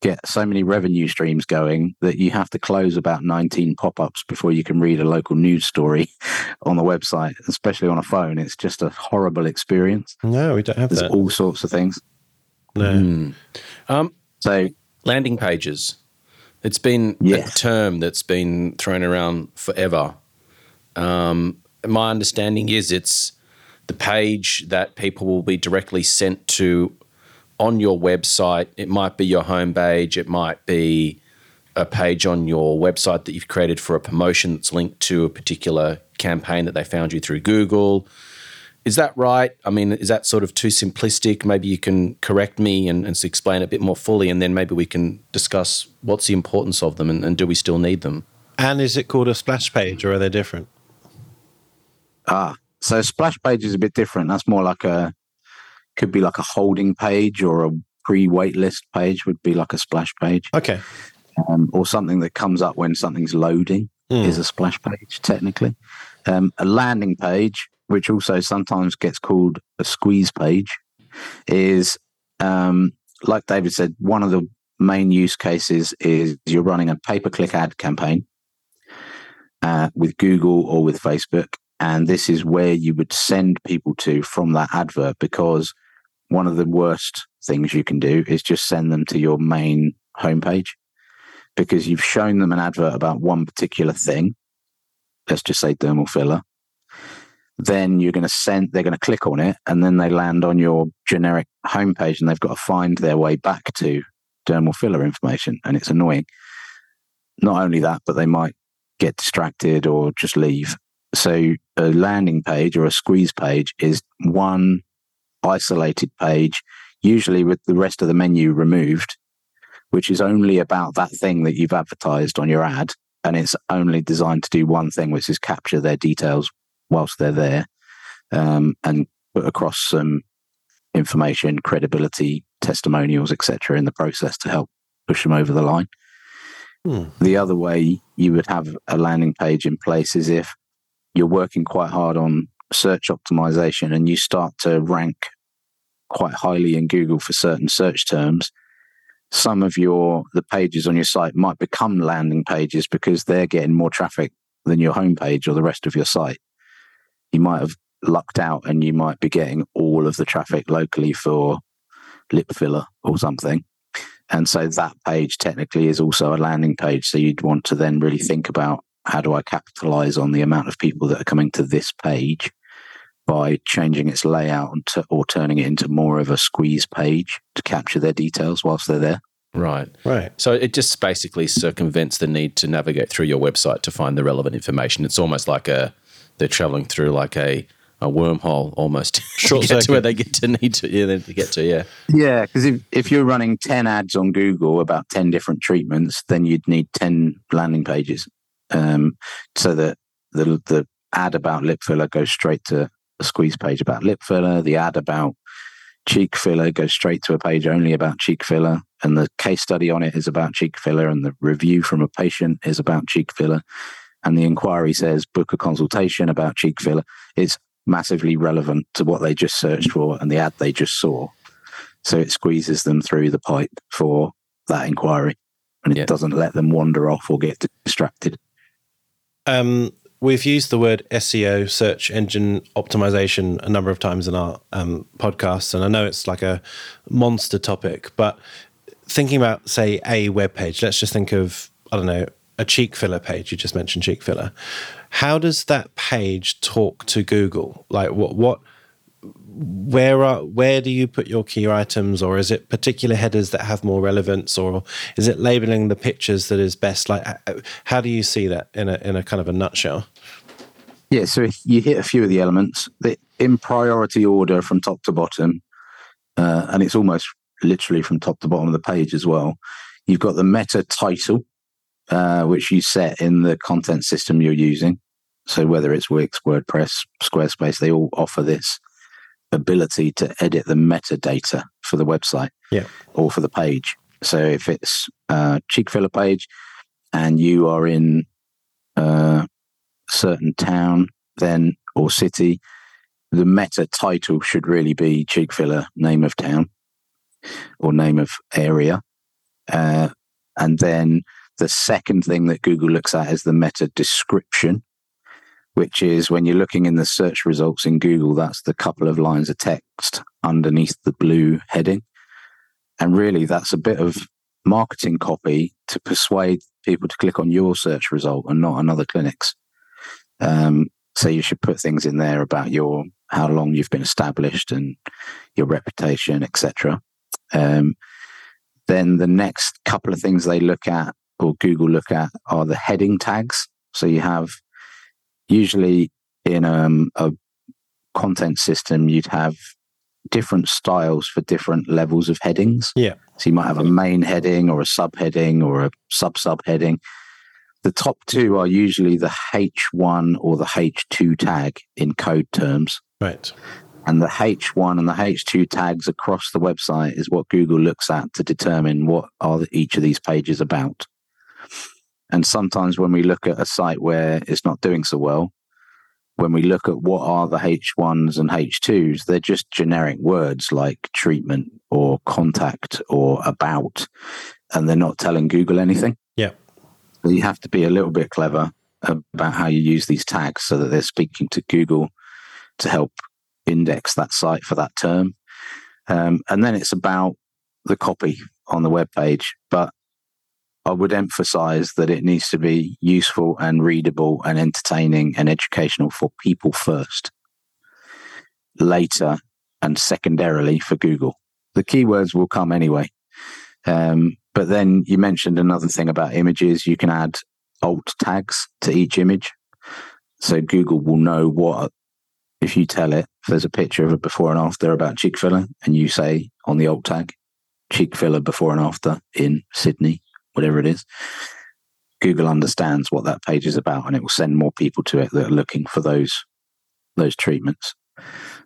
get so many revenue streams going that you have to close about 19 pop-ups before you can read a local news story on the website, especially on a phone. It's just a horrible experience. No, we don't have that. There's all sorts of things. No. Mm. So landing pages, it's been a term that's been thrown around forever. My understanding is it's the page that people will be directly sent to on your website. It might be your homepage. It might be a page on your website that you've created for a promotion that's linked to a particular campaign that they found you through Google. Is that right? I mean, is that sort of too simplistic? Maybe you can correct me and explain it a bit more fully, and then maybe we can discuss what's the importance of them and do we still need them? And is it called a splash page, or are they different? So splash page is a bit different. That's more like could be like a holding page, or a pre-waitlist page would be like a splash page. Okay. Or something that comes up when something's loading is a splash page, technically. A landing page, which also sometimes gets called a squeeze page, is, like David said, one of the main use cases is you're running a pay-per-click ad campaign with Google or with Facebook, and this is where you would send people to from that advert, because one of the worst things you can do is just send them to your main homepage, because you've shown them an advert about one particular thing. Let's just say dermal filler. Then they're going to click on it, and then they land on your generic homepage, and they've got to find their way back to dermal filler information, and it's annoying. Not only that, but they might get distracted or just leave. So a landing page or a squeeze page is one isolated page, usually with the rest of the menu removed, which is only about that thing that you've advertised on your ad, and it's only designed to do one thing, which is capture their details whilst they're there, and put across some information, credibility, testimonials, etc., in the process to help push them over the line. The other way you would have a landing page in place is if you're working quite hard on search optimization and you start to rank quite highly in Google for certain search terms. Some of the pages on your site might become landing pages because they're getting more traffic than your homepage or the rest of your site. You might have lucked out and you might be getting all of the traffic locally for lip filler or something. And so that page technically is also a landing page. So you'd want to then really think about, how do I capitalize on the amount of people that are coming to this page by changing its layout or turning it into more of a squeeze page to capture their details whilst they're there? Right. So it just basically circumvents the need to navigate through your website to find the relevant information. It's almost like they're traveling through like a wormhole almost. Short circuit. To where they get to need to, yeah. Yeah, because if you're running 10 ads on Google about 10 different treatments, then you'd need 10 landing pages so that the ad about lip filler goes straight to a squeeze page about lip filler. The ad about cheek filler goes straight to a page only about cheek filler, and the case study on it is about cheek filler, and the review from a patient is about cheek filler. and the inquiry says book a consultation about cheek filler, it's massively relevant to what they just searched for and the ad they just saw. So it squeezes them through the pipe for that inquiry, and it doesn't let them wander off or get distracted. We've used the word SEO, search engine optimization, a number of times in our podcasts, and I know it's like a monster topic, but thinking about, say, a web page, let's just think of, I don't know, a cheek filler page. You just mentioned cheek filler. How does that page talk to Google? Like where do you put your key items, or is it particular headers that have more relevance, or is it labeling the pictures that is best? Like, how do you see that in a kind of a nutshell? Yeah. So if you hit a few of the elements in priority order from top to bottom, and it's almost literally from top to bottom of the page as well, you've got the meta title, which you set in the content system you're using. So whether it's Wix, WordPress, Squarespace, they all offer this ability to edit the metadata for the website or for the page. So if it's a cheek filler page and you are in a certain town then or city, the meta title should really be cheek filler, name of town or name of area. And then the second thing that Google looks at is the meta description, which is when you're looking in the search results in Google, that's the couple of lines of text underneath the blue heading. And really, that's a bit of marketing copy to persuade people to click on your search result and not another clinic's. So you should put things in there about how long you've been established and your reputation, etc. Then the next couple of things they look at, or Google look at, are the heading tags. So you have, usually in a content system, you'd have different styles for different levels of headings. Yeah. So you might have a main heading or a subheading or a sub-subheading. The top two are usually the H1 or the H2 tag in code terms. Right. And the H1 and the H2 tags across the website is what Google looks at to determine what are each of these pages about. And sometimes when we look at a site where it's not doing so well, when we look at what are the H1s and H2s, they're just generic words like treatment or contact or about, and they're not telling Google anything. Yeah. So you have to be a little bit clever about how you use these tags so that they're speaking to Google to help index that site for that term. And then it's about the copy on the web page, but I would emphasize that it needs to be useful and readable and entertaining and educational for people first, later and secondarily for Google. The keywords will come anyway. But then you mentioned another thing about images. You can add alt tags to each image. So Google will know what, if you tell it, if there's a picture of a before and after about cheek filler, and you say on the alt tag, cheek filler before and after in Sydney, whatever it is, Google understands what that page is about, and it will send more people to it that are looking for those treatments.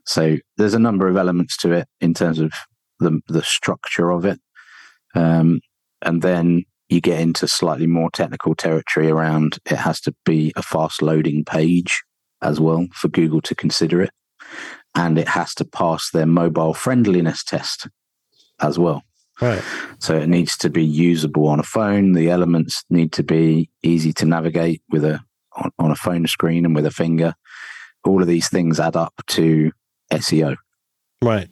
So there's a number of elements to it in terms of the structure of it. And then you get into slightly more technical territory around it has to be a fast-loading page as well for Google to consider it. And it has to pass their mobile friendliness test as well. Right. So it needs to be usable on a phone. The elements need to be easy to navigate with on a phone screen and with a finger. All of these things add up to SEO. Right.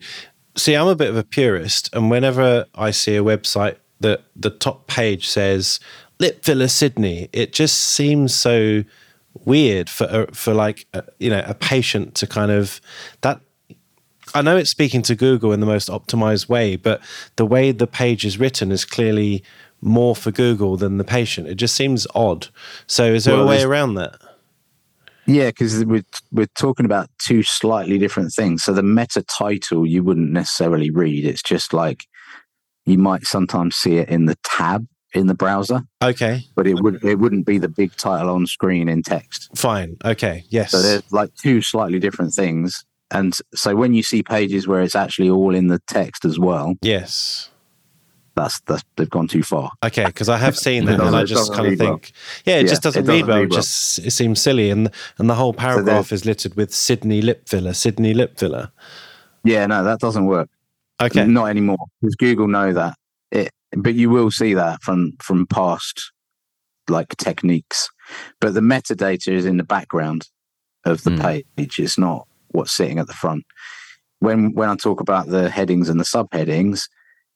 See, I'm a bit of a purist, and whenever I see a website that the top page says Lip Filler Sydney, it just seems so weird for like a patient to kind of that. I know it's speaking to Google in the most optimized way, but the way the page is written is clearly more for Google than the patient. It just seems odd. So is there a way around that? Yeah, because we're talking about two slightly different things. So the meta title you wouldn't necessarily read. It's just like you might sometimes see it in the tab in the browser. Okay. But it wouldn't be the big title on screen in text. Fine. Okay. Yes. So there's like two slightly different things. And so when you see pages where it's actually all in the text as well, yes, that's they've gone too far. Okay, because I have seen that, and I just kind of think, just doesn't read well. It seems silly, and the whole paragraph is littered with Sydney lip filler. Yeah, no, that doesn't work. Okay, not anymore, because Google know that. But you will see that from past like techniques. But the metadata is in the background of the page. It's not what's sitting at the front. When I talk about the headings and the subheadings,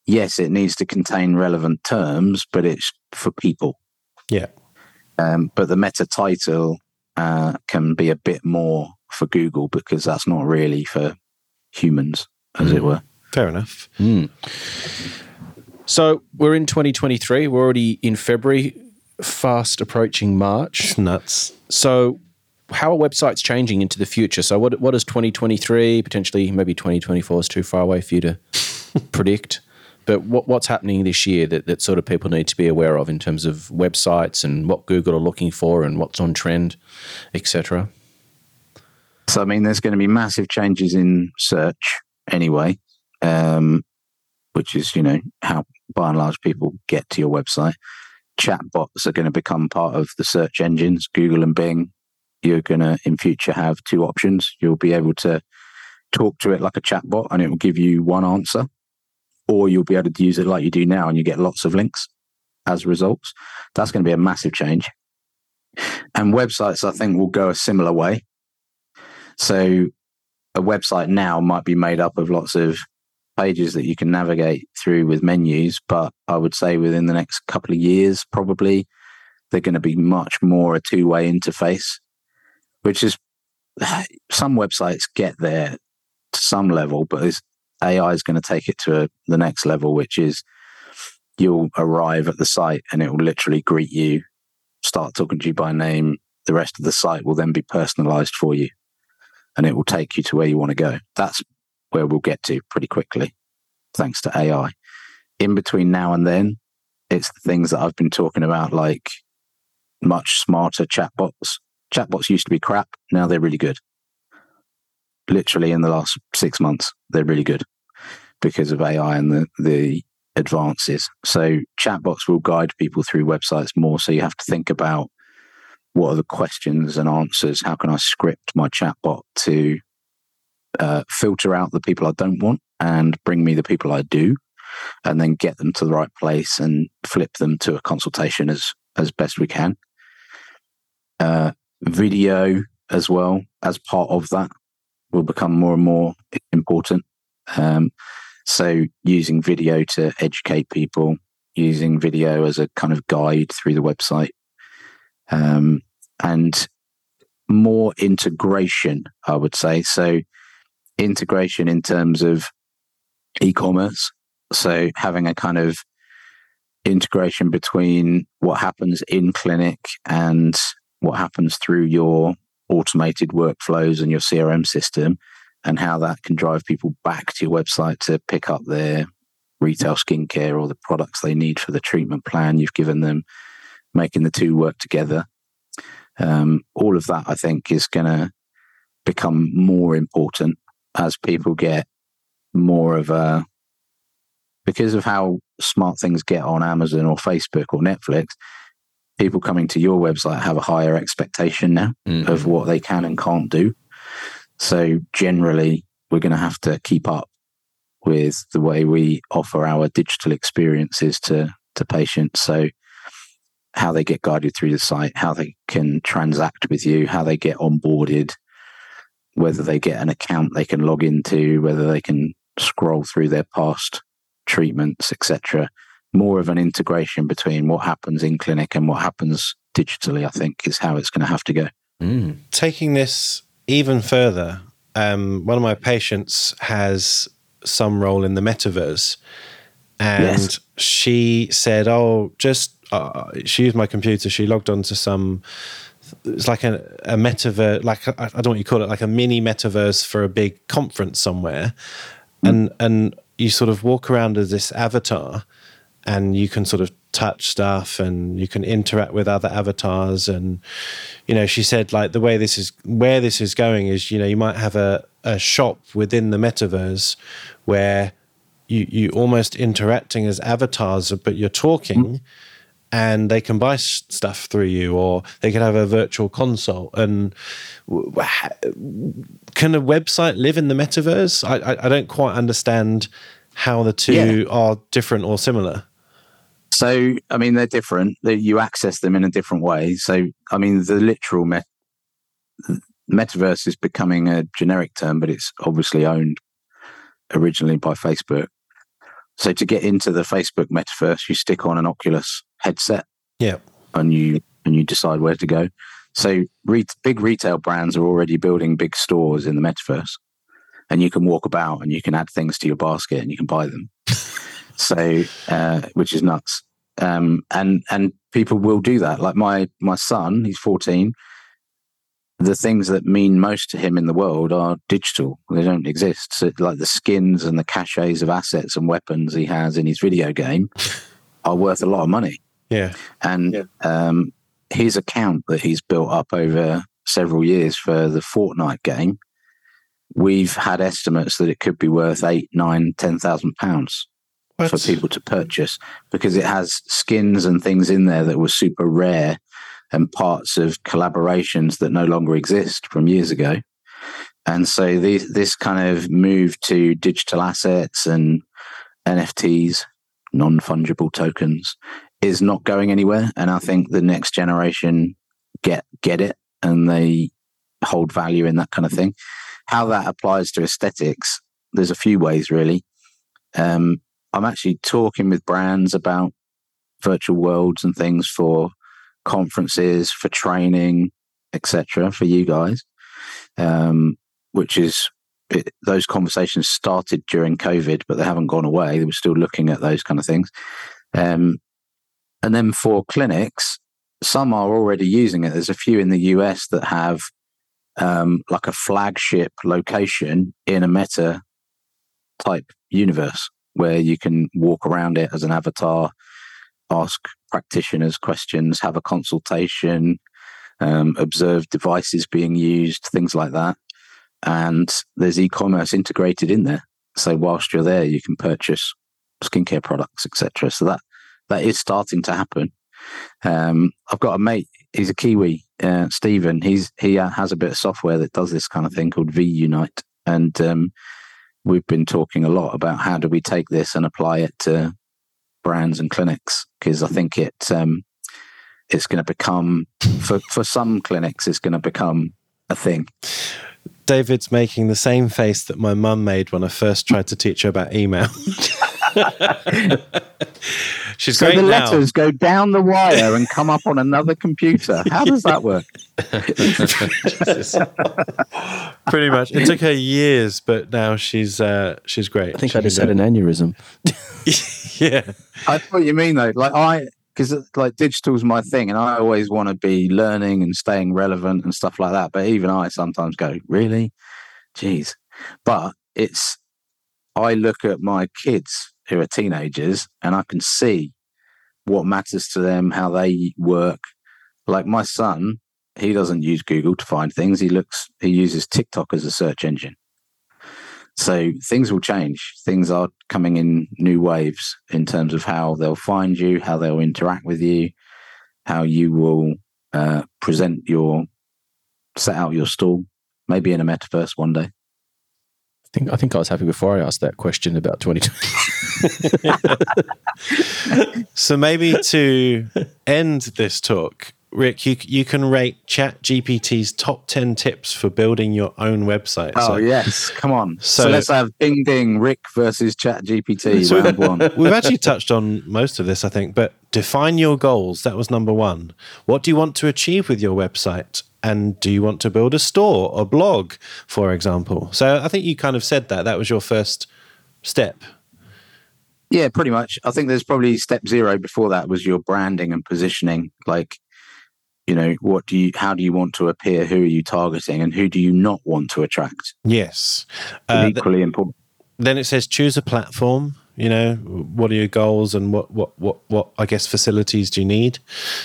yes, it needs to contain relevant terms, but it's for people. Yeah. But the meta title can be a bit more for Google, because that's not really for humans, as it were. Fair enough. Mm. So we're in 2023. We're already in February, fast approaching March. It's nuts. So how are websites changing into the future? So what does 2023, potentially maybe 2024 is too far away for you to predict, but what's happening this year that sort of people need to be aware of in terms of websites and what Google are looking for and what's on trend, etc.? So, I mean, there's going to be massive changes in search anyway, which is, how by and large people get to your website. Chatbots are going to become part of the search engines, Google and Bing. You're going to, in future, have two options. You'll be able to talk to it like a chatbot and it will give you one answer, or you'll be able to use it like you do now and you get lots of links as results. That's going to be a massive change. And websites, I think, will go a similar way. So a website now might be made up of lots of pages that you can navigate through with menus, but I would say within the next couple of years, probably, they're going to be much more a two-way interface, which is, some websites get there to some level, but this AI is going to take it to the next level, which is you'll arrive at the site and it will literally greet you, start talking to you by name. The rest of the site will then be personalized for you and it will take you to where you want to go. That's where we'll get to pretty quickly, thanks to AI. In between now and then, it's the things that I've been talking about, like much smarter chatbots. Chatbots used to be crap. Now they're really good. Literally in the last 6 months, they're really good because of AI and the advances. So chatbots will guide people through websites more. So you have to think about, what are the questions and answers? How can I script my chatbot to filter out the people I don't want and bring me the people I do, and then get them to the right place and flip them to a consultation as best we can. Video as well as part of that will become more and more important. So using video to educate people, using video as a kind of guide through the website, and more integration, I would say. So integration in terms of e-commerce. So having a kind of integration between what happens in clinic and what happens through your automated workflows and your CRM system, and how that can drive people back to your website to pick up their retail skincare or the products they need for the treatment plan you've given them, making the two work together. All of that, I think, is going to become more important as people get more of a... Because of how smart things get on Amazon or Facebook or Netflix, people coming to your website have a higher expectation now of what they can and can't do. So generally, we're going to have to keep up with the way we offer our digital experiences to patients. So how they get guided through the site, how they can transact with you, how they get onboarded, whether they get an account they can log into, whether they can scroll through their past treatments, etc. More of an integration between what happens in clinic and what happens digitally, I think, is how it's going to have to go. Mm. Taking this even further, one of my patients has some role in the metaverse, and she said, she used my computer. She logged on to it's like a metaverse, like, I don't know what you call it, like a mini metaverse for a big conference somewhere. And you sort of walk around as this avatar and you can sort of touch stuff and you can interact with other avatars. And, she said, like, the way where this is going is, you might have a shop within the metaverse where you almost interacting as avatars, but you're talking, and they can buy stuff through you, or they can have a virtual console. And can a website live in the metaverse? I don't quite understand how the two are different or similar. So, I mean, they're different. You access them in a different way. So, I mean, the literal metaverse is becoming a generic term, but it's obviously owned originally by Facebook. So to get into the Facebook metaverse, you stick on an Oculus headset, and you decide where to go. So big retail brands are already building big stores in the metaverse, and you can walk about and you can add things to your basket and you can buy them. So, which is nuts. And people will do that. Like my son, he's 14. The things that mean most to him in the world are digital. They don't exist. So, like the skins and the cachets of assets and weapons he has in his video game are worth a lot of money. Yeah. And his account that he's built up over several years for the Fortnite game, we've had estimates that it could be worth £8,000, £9,000, £10,000 for people to purchase, because it has skins and things in there that were super rare and parts of collaborations that no longer exist from years ago. And so this kind of move to digital assets and NFTs, non-fungible tokens, is not going anywhere. And I think the next generation get it, and they hold value in that kind of thing. How that applies to aesthetics, there's a few ways, really. I'm actually talking with brands about virtual worlds and things for conferences, for training, etc., for you guys, those conversations started during COVID, but they haven't gone away. They were still looking at those kind of things. And then for clinics, some are already using it. There's a few in the US that have like a flagship location in a meta type universe where you can walk around it as an avatar, ask practitioners questions, have a consultation, observe devices being used, things like that. And there's e-commerce integrated in there. So whilst you're there, you can purchase skincare products, etc. So that is starting to happen. I've got a mate, he's a Kiwi, Stephen. He has a bit of software that does this kind of thing called VUnite. And we've been talking a lot about how do we take this and apply it to brands and clinics, because I think it's going to become, for some clinics, it's going to become a thing. David's making the same face that my mum made when I first tried to teach her about email. She's so going, the letters go down the wire and come up on another computer. How does that work? Pretty much. It took her years, but now she's great. I think I just had an aneurysm. Yeah. I know what you mean, though. Because digital's my thing, and I always want to be learning and staying relevant and stuff like that. But even I sometimes go, really? Jeez. But I look at my kids who are teenagers, and I can see what matters to them, how they work. Like my son, he doesn't use Google to find things. He uses TikTok as a search engine. So things will change. Things are coming in new waves in terms of how they'll find you, how they'll interact with you, how you will set out your stall, maybe in a metaverse one day. I think I was happy before I asked that question about 2020. So maybe to end this talk, Rick, you can rate ChatGPT's top 10 tips for building your own website. Oh, so, yes. Come on. So let's have Ding Ding, Rick versus ChatGPT round one. We've actually touched on most of this, I think, but define your goals. That was number one. What do you want to achieve with your website? And do you want to build a store or blog, for example? So I think you kind of said that. That was your first step. Yeah, pretty much. I think there's probably step 0 before that was your branding and positioning. Like, you know, how do you want to appear? Who are you targeting, and who do you not want to attract? Yes. Equally important. Then it says choose a platform. You know, what are your goals, and what I guess facilities do you need?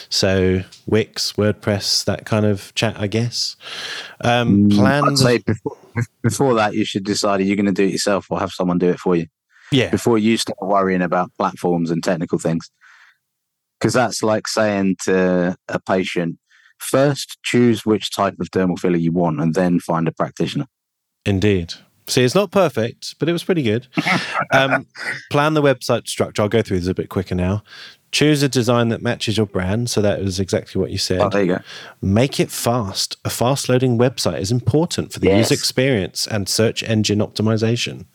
So Wix, WordPress, that kind of chat, I guess. Plans. I'd say before that, you should decide, are you going to do it yourself or have someone do it for you? Yeah. Before you start worrying about platforms and technical things. Because that's like saying to a patient, first choose which type of dermal filler you want and then find a practitioner. Indeed. See, it's not perfect, but it was pretty good. Plan the website structure. I'll go through this a bit quicker now. Choose a design that matches your brand. So that was exactly what you said. Oh, there you go. Make it fast. A fast-loading website is important for the user experience and search engine optimization.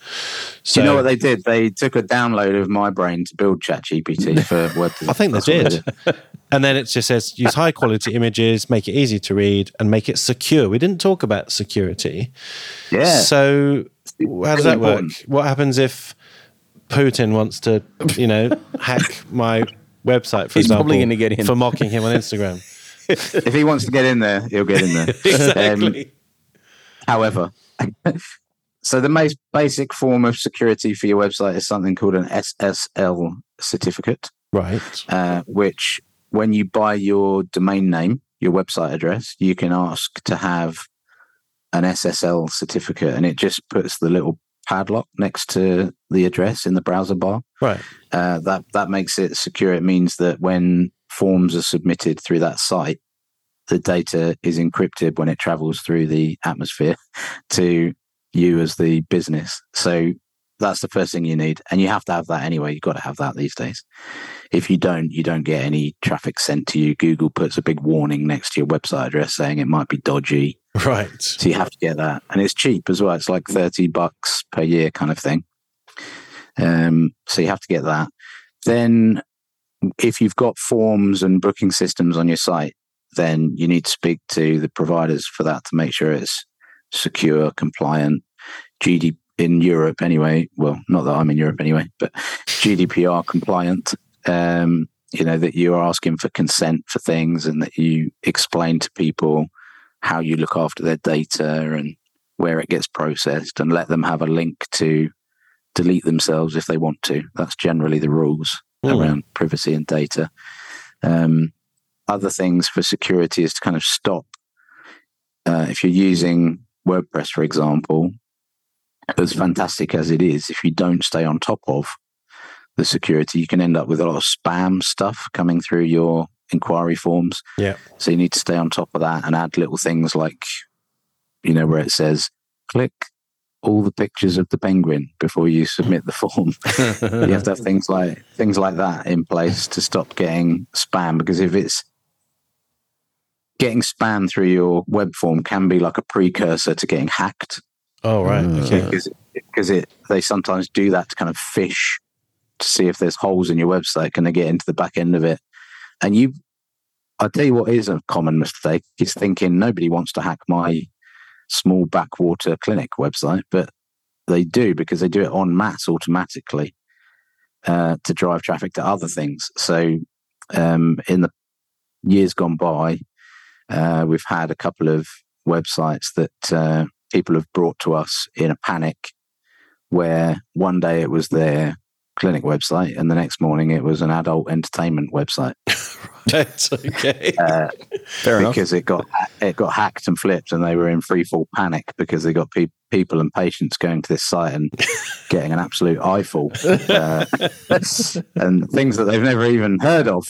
So, do you know what they did? They took a download of my brain to build ChatGPT for WordPress. I think they did. And then it just says, use high-quality images, make it easy to read, and make it secure. We didn't talk about security. Yeah. So how does that work? What happens if Putin wants to, you know, hack my website, for example, probably going to get in for mocking him on Instagram? If he wants to get in there, he'll get in there. Exactly. However, so the most basic form of security for your website is something called an SSL certificate. Right. Which when you buy your domain name, your website address, you can ask to have an SSL certificate, and it just puts the little padlock next to the address in the browser bar. Right. That makes it secure. It means that when forms are submitted through that site, the data is encrypted when it travels through the atmosphere to you as the business. So that's the first thing you need. And you have to have that anyway. You've got to have that these days. If you don't, you don't get any traffic sent to you. Google puts a big warning next to your website address saying it might be dodgy. Right. So you have to get that. And it's cheap as well. It's like $30 per year kind of thing. So you have to get that. Then if you've got forms and booking systems on your site, then you need to speak to the providers for that to make sure it's secure, compliant, GDPR in Europe anyway. Well, not that I'm in Europe anyway, but GDPR compliant. You know, that you're asking for consent for things and that you explain to people how you look after their data and where it gets processed, and let them have a link to delete themselves if they want to. That's generally the rules around privacy and data. Other things for security is to kind of stop. If you're using WordPress, for example, as fantastic as it is, if you don't stay on top of the security, you can end up with a lot of spam stuff coming through your inquiry forms. Yeah. So you need to stay on top of that and add little things like, you know, where it says, click all the pictures of the penguin before you submit the form. You have to have things like that in place to stop getting spam, because if it's getting spam through your web form can be like a precursor to getting hacked. Oh, right. Okay. Because they sometimes do that to kind of fish to see if there's holes in your website. Can they get into the back end of it? And I'll tell you what is a common mistake is thinking nobody wants to hack my small backwater clinic website, but they do, because they do it en masse automatically to drive traffic to other things. So in the years gone by, we've had a couple of websites that people have brought to us in a panic, where one day it was their clinic website and the next morning it was an adult entertainment website. That's okay. Fair enough. it got hacked and flipped, and they were in freefall panic because they got people and patients going to this site and getting an absolute eyeful, and things that they've never even heard of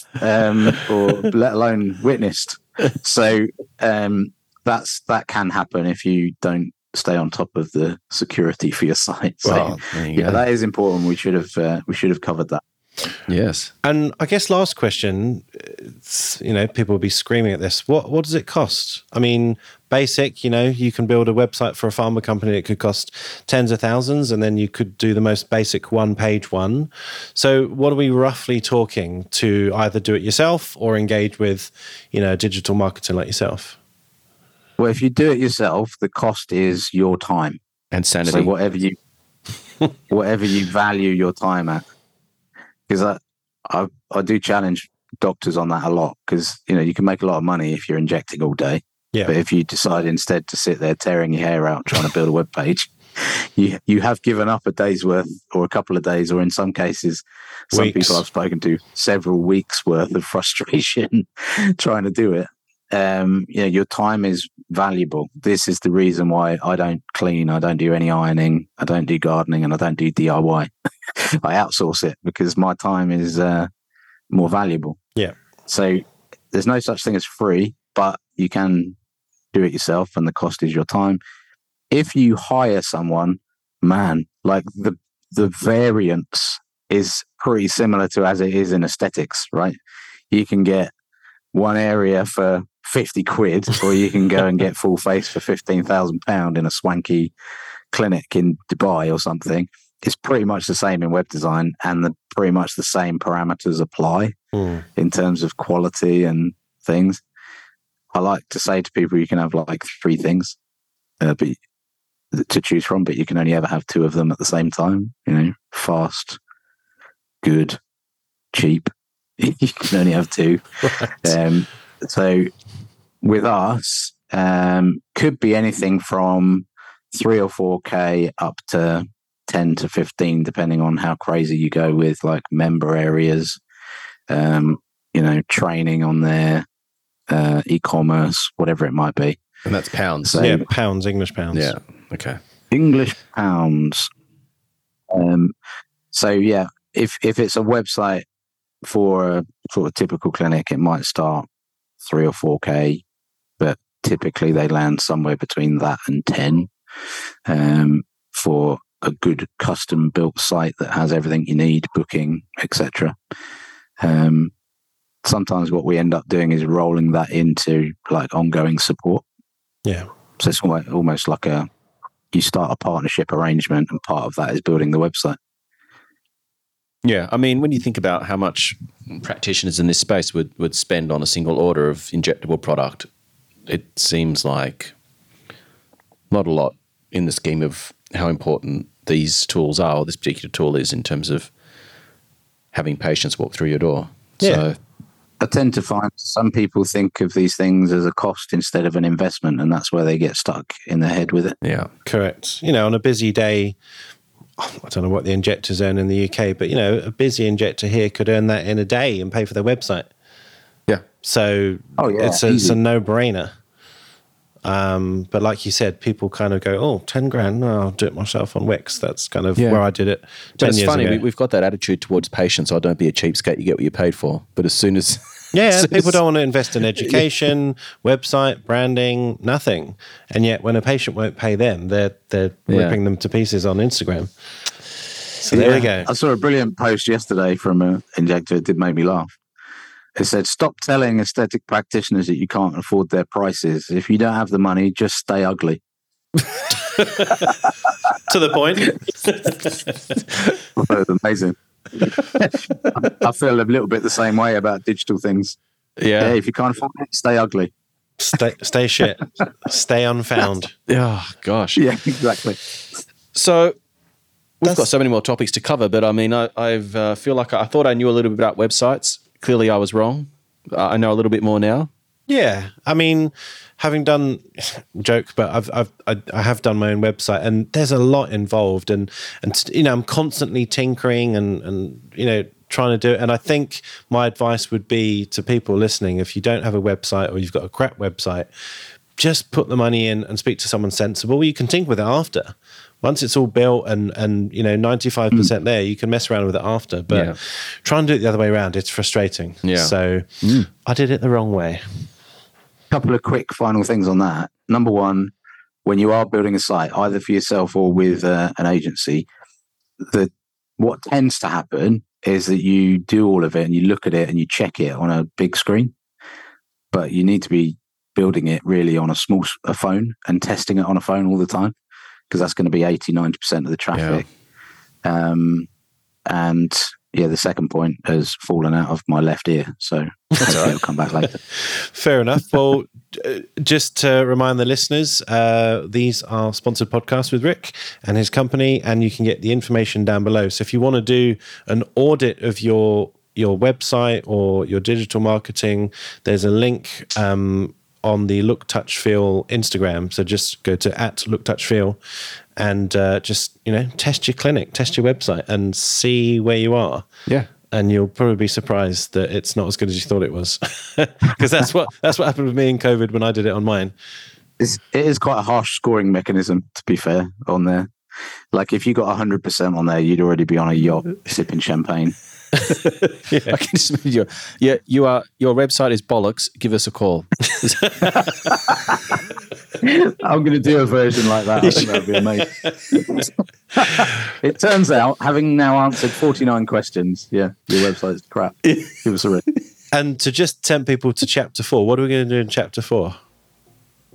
or let alone witnessed. So that can happen if you don't stay on top of the security for your site. So that is important. We should have covered that. Yes. And I guess last question, you know, people will be screaming at this. What does it cost? I mean, basic, you know, you can build a website for a pharma company that could cost tens of thousands, and then you could do the most basic one-page one. So what are we roughly talking to either do it yourself or engage with, you know, digital marketing like yourself? Well, if you do it yourself, the cost is your time and sanity. So whatever you value your time at, because I do challenge doctors on that a lot, because you know you can make a lot of money if you're injecting all day, but if you decide instead to sit there tearing your hair out trying to build a web page, you have given up a day's worth, or a couple of days, or in some cases, some weeks. People I've spoken to, several weeks worth of frustration trying to do it. You know, your time is valuable. This is the reason why I don't clean, I don't do any ironing, I don't do gardening, and I don't do DIY. I outsource it because my time is more valuable. Yeah. So there's no such thing as free, but you can do it yourself and the cost is your time. If you hire someone, man, like the variance is pretty similar to as it is in aesthetics, right? You can get one area for 50 quid, or you can go and get full face for £15,000 in a swanky clinic in Dubai or something. It's pretty much the same in web design, and pretty much the same parameters apply in terms of quality and things. I like to say to people, you can have like three things to choose from, but you can only ever have two of them at the same time. You know, fast, good, cheap. You can only have two. Right. So with us, could be anything from 3 or 4K up to 10 to 15, depending on how crazy you go with like member areas, you know, training on their e-commerce, whatever it might be. And that's pounds. So, yeah, pounds, English pounds. Yeah. Okay. English pounds. So yeah, if it's a website for a sort of typical clinic, it might start 3 or 4K, but typically they land somewhere between that and 10 for a good custom built site that has everything you need, booking, etc. Sometimes what we end up doing is rolling that into like ongoing support. Yeah. So it's almost like you start a partnership arrangement, and part of that is building the website. Yeah, I mean, when you think about how much practitioners in this space would spend on a single order of injectable product, it seems like not a lot in the scheme of how important these tools are, or this particular tool is, in terms of having patients walk through your door. Yeah. So, I tend to find some people think of these things as a cost instead of an investment, and that's where they get stuck in their head with it. Yeah, correct. You know, on a busy day, I don't know what the injectors earn in the UK, but, you know, a busy injector here could earn that in a day and pay for their website. Yeah. So it's a no-brainer. But like you said, people kind of go, oh, 10 grand, no, I'll do it myself on Wix. That's kind of where I did it 10 years ago. It's funny, we've got that attitude towards patients. Oh, don't be a cheapskate, you get what you paid for. But as soon as... people don't want to invest in education, website, branding, nothing. And yet when a patient won't pay them, they're ripping them to pieces on Instagram. So there we go. I saw a brilliant post yesterday from an injector. It did make me laugh. It said, stop telling aesthetic practitioners that you can't afford their prices. If you don't have the money, just stay ugly. To the point. That was amazing. I feel a little bit the same way about digital things. Yeah, if you can't find it, stay ugly. Stay shit. Stay unfound. Oh, gosh. Yeah, exactly. So we've got so many more topics to cover, but I mean, I feel like I thought I knew a little bit about websites. Clearly, I was wrong. I know a little bit more now. Yeah, I mean, having done I have done my own website, and there's a lot involved, and you know, I'm constantly tinkering and you know, trying to do it. And I think my advice would be to people listening: if you don't have a website, or you've got a crap website, just put the money in and speak to someone sensible. You can tinker with it after. Once it's all built and you know, 95% there, you can mess around with it after. But try and do it the other way around. It's frustrating. Yeah. So I did it the wrong way. Couple of quick final things on that. Number one, when you are building a site, either for yourself or with an agency, what tends to happen is that you do all of it and you look at it and you check it on a big screen. But you need to be building it really on a phone and testing it on a phone all the time, because that's going to be 80-90% of the traffic. Yeah. The second point has fallen out of my left ear, so it'll come back later. Fair enough. Well, just to remind the listeners, these are sponsored podcasts with Rick and his company, and you can get the information down below. So if you want to do an audit of your website or your digital marketing, there's a link on the Look Touch Feel Instagram. So just go to @LookTouchFeel and just, you know, test your clinic, test your website and see where you are. Yeah. And you'll probably be surprised that it's not as good as you thought it was. Because that's what happened with me in COVID when I did it on mine. It is quite a harsh scoring mechanism, to be fair, on there. Like if you got 100% on there, you'd already be on a yacht sipping champagne. Yeah. I can just imagine your website is bollocks. Give us a call. I'm going to do a version like that. I think that would be amazing. It turns out, having now answered 49 questions, yeah, your website's crap. Give us a ring. And to just tempt people to chapter 4, what are we going to do in chapter 4?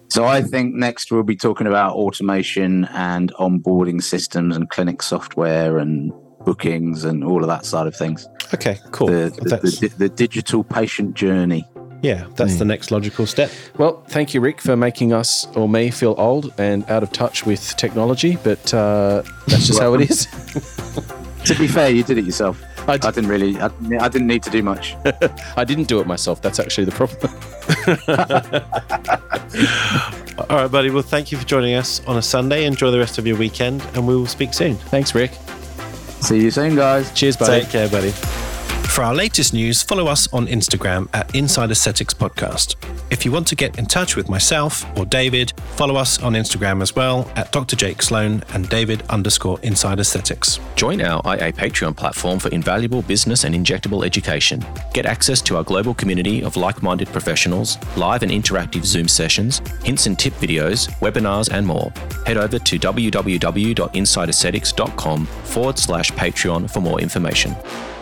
So I think next we'll be talking about automation and onboarding systems and clinic software and bookings and all of that side of things. Okay, cool. The digital patient journey. Yeah, that's the next logical step. Well, thank you, Rick, for making us or me feel old and out of touch with technology, but that's just how it is. To be fair, you did it yourself. I didn't need to do much. I didn't do it myself. That's actually the problem. All right, buddy. Well, thank you for joining us on a Sunday. Enjoy the rest of your weekend, and we will speak soon. Thanks, Rick. See you soon, guys. Cheers, buddy. Take care, buddy. For our latest news, follow us on Instagram at Inside Aesthetics Podcast. If you want to get in touch with myself or David, follow us on Instagram as well at Dr. Jake Sloan and David_Inside Aesthetics. Join our IA Patreon platform for invaluable business and injectable education. Get access to our global community of like-minded professionals, live and interactive Zoom sessions, hints and tip videos, webinars, and more. Head over to www.insideaesthetics.com/Patreon for more information.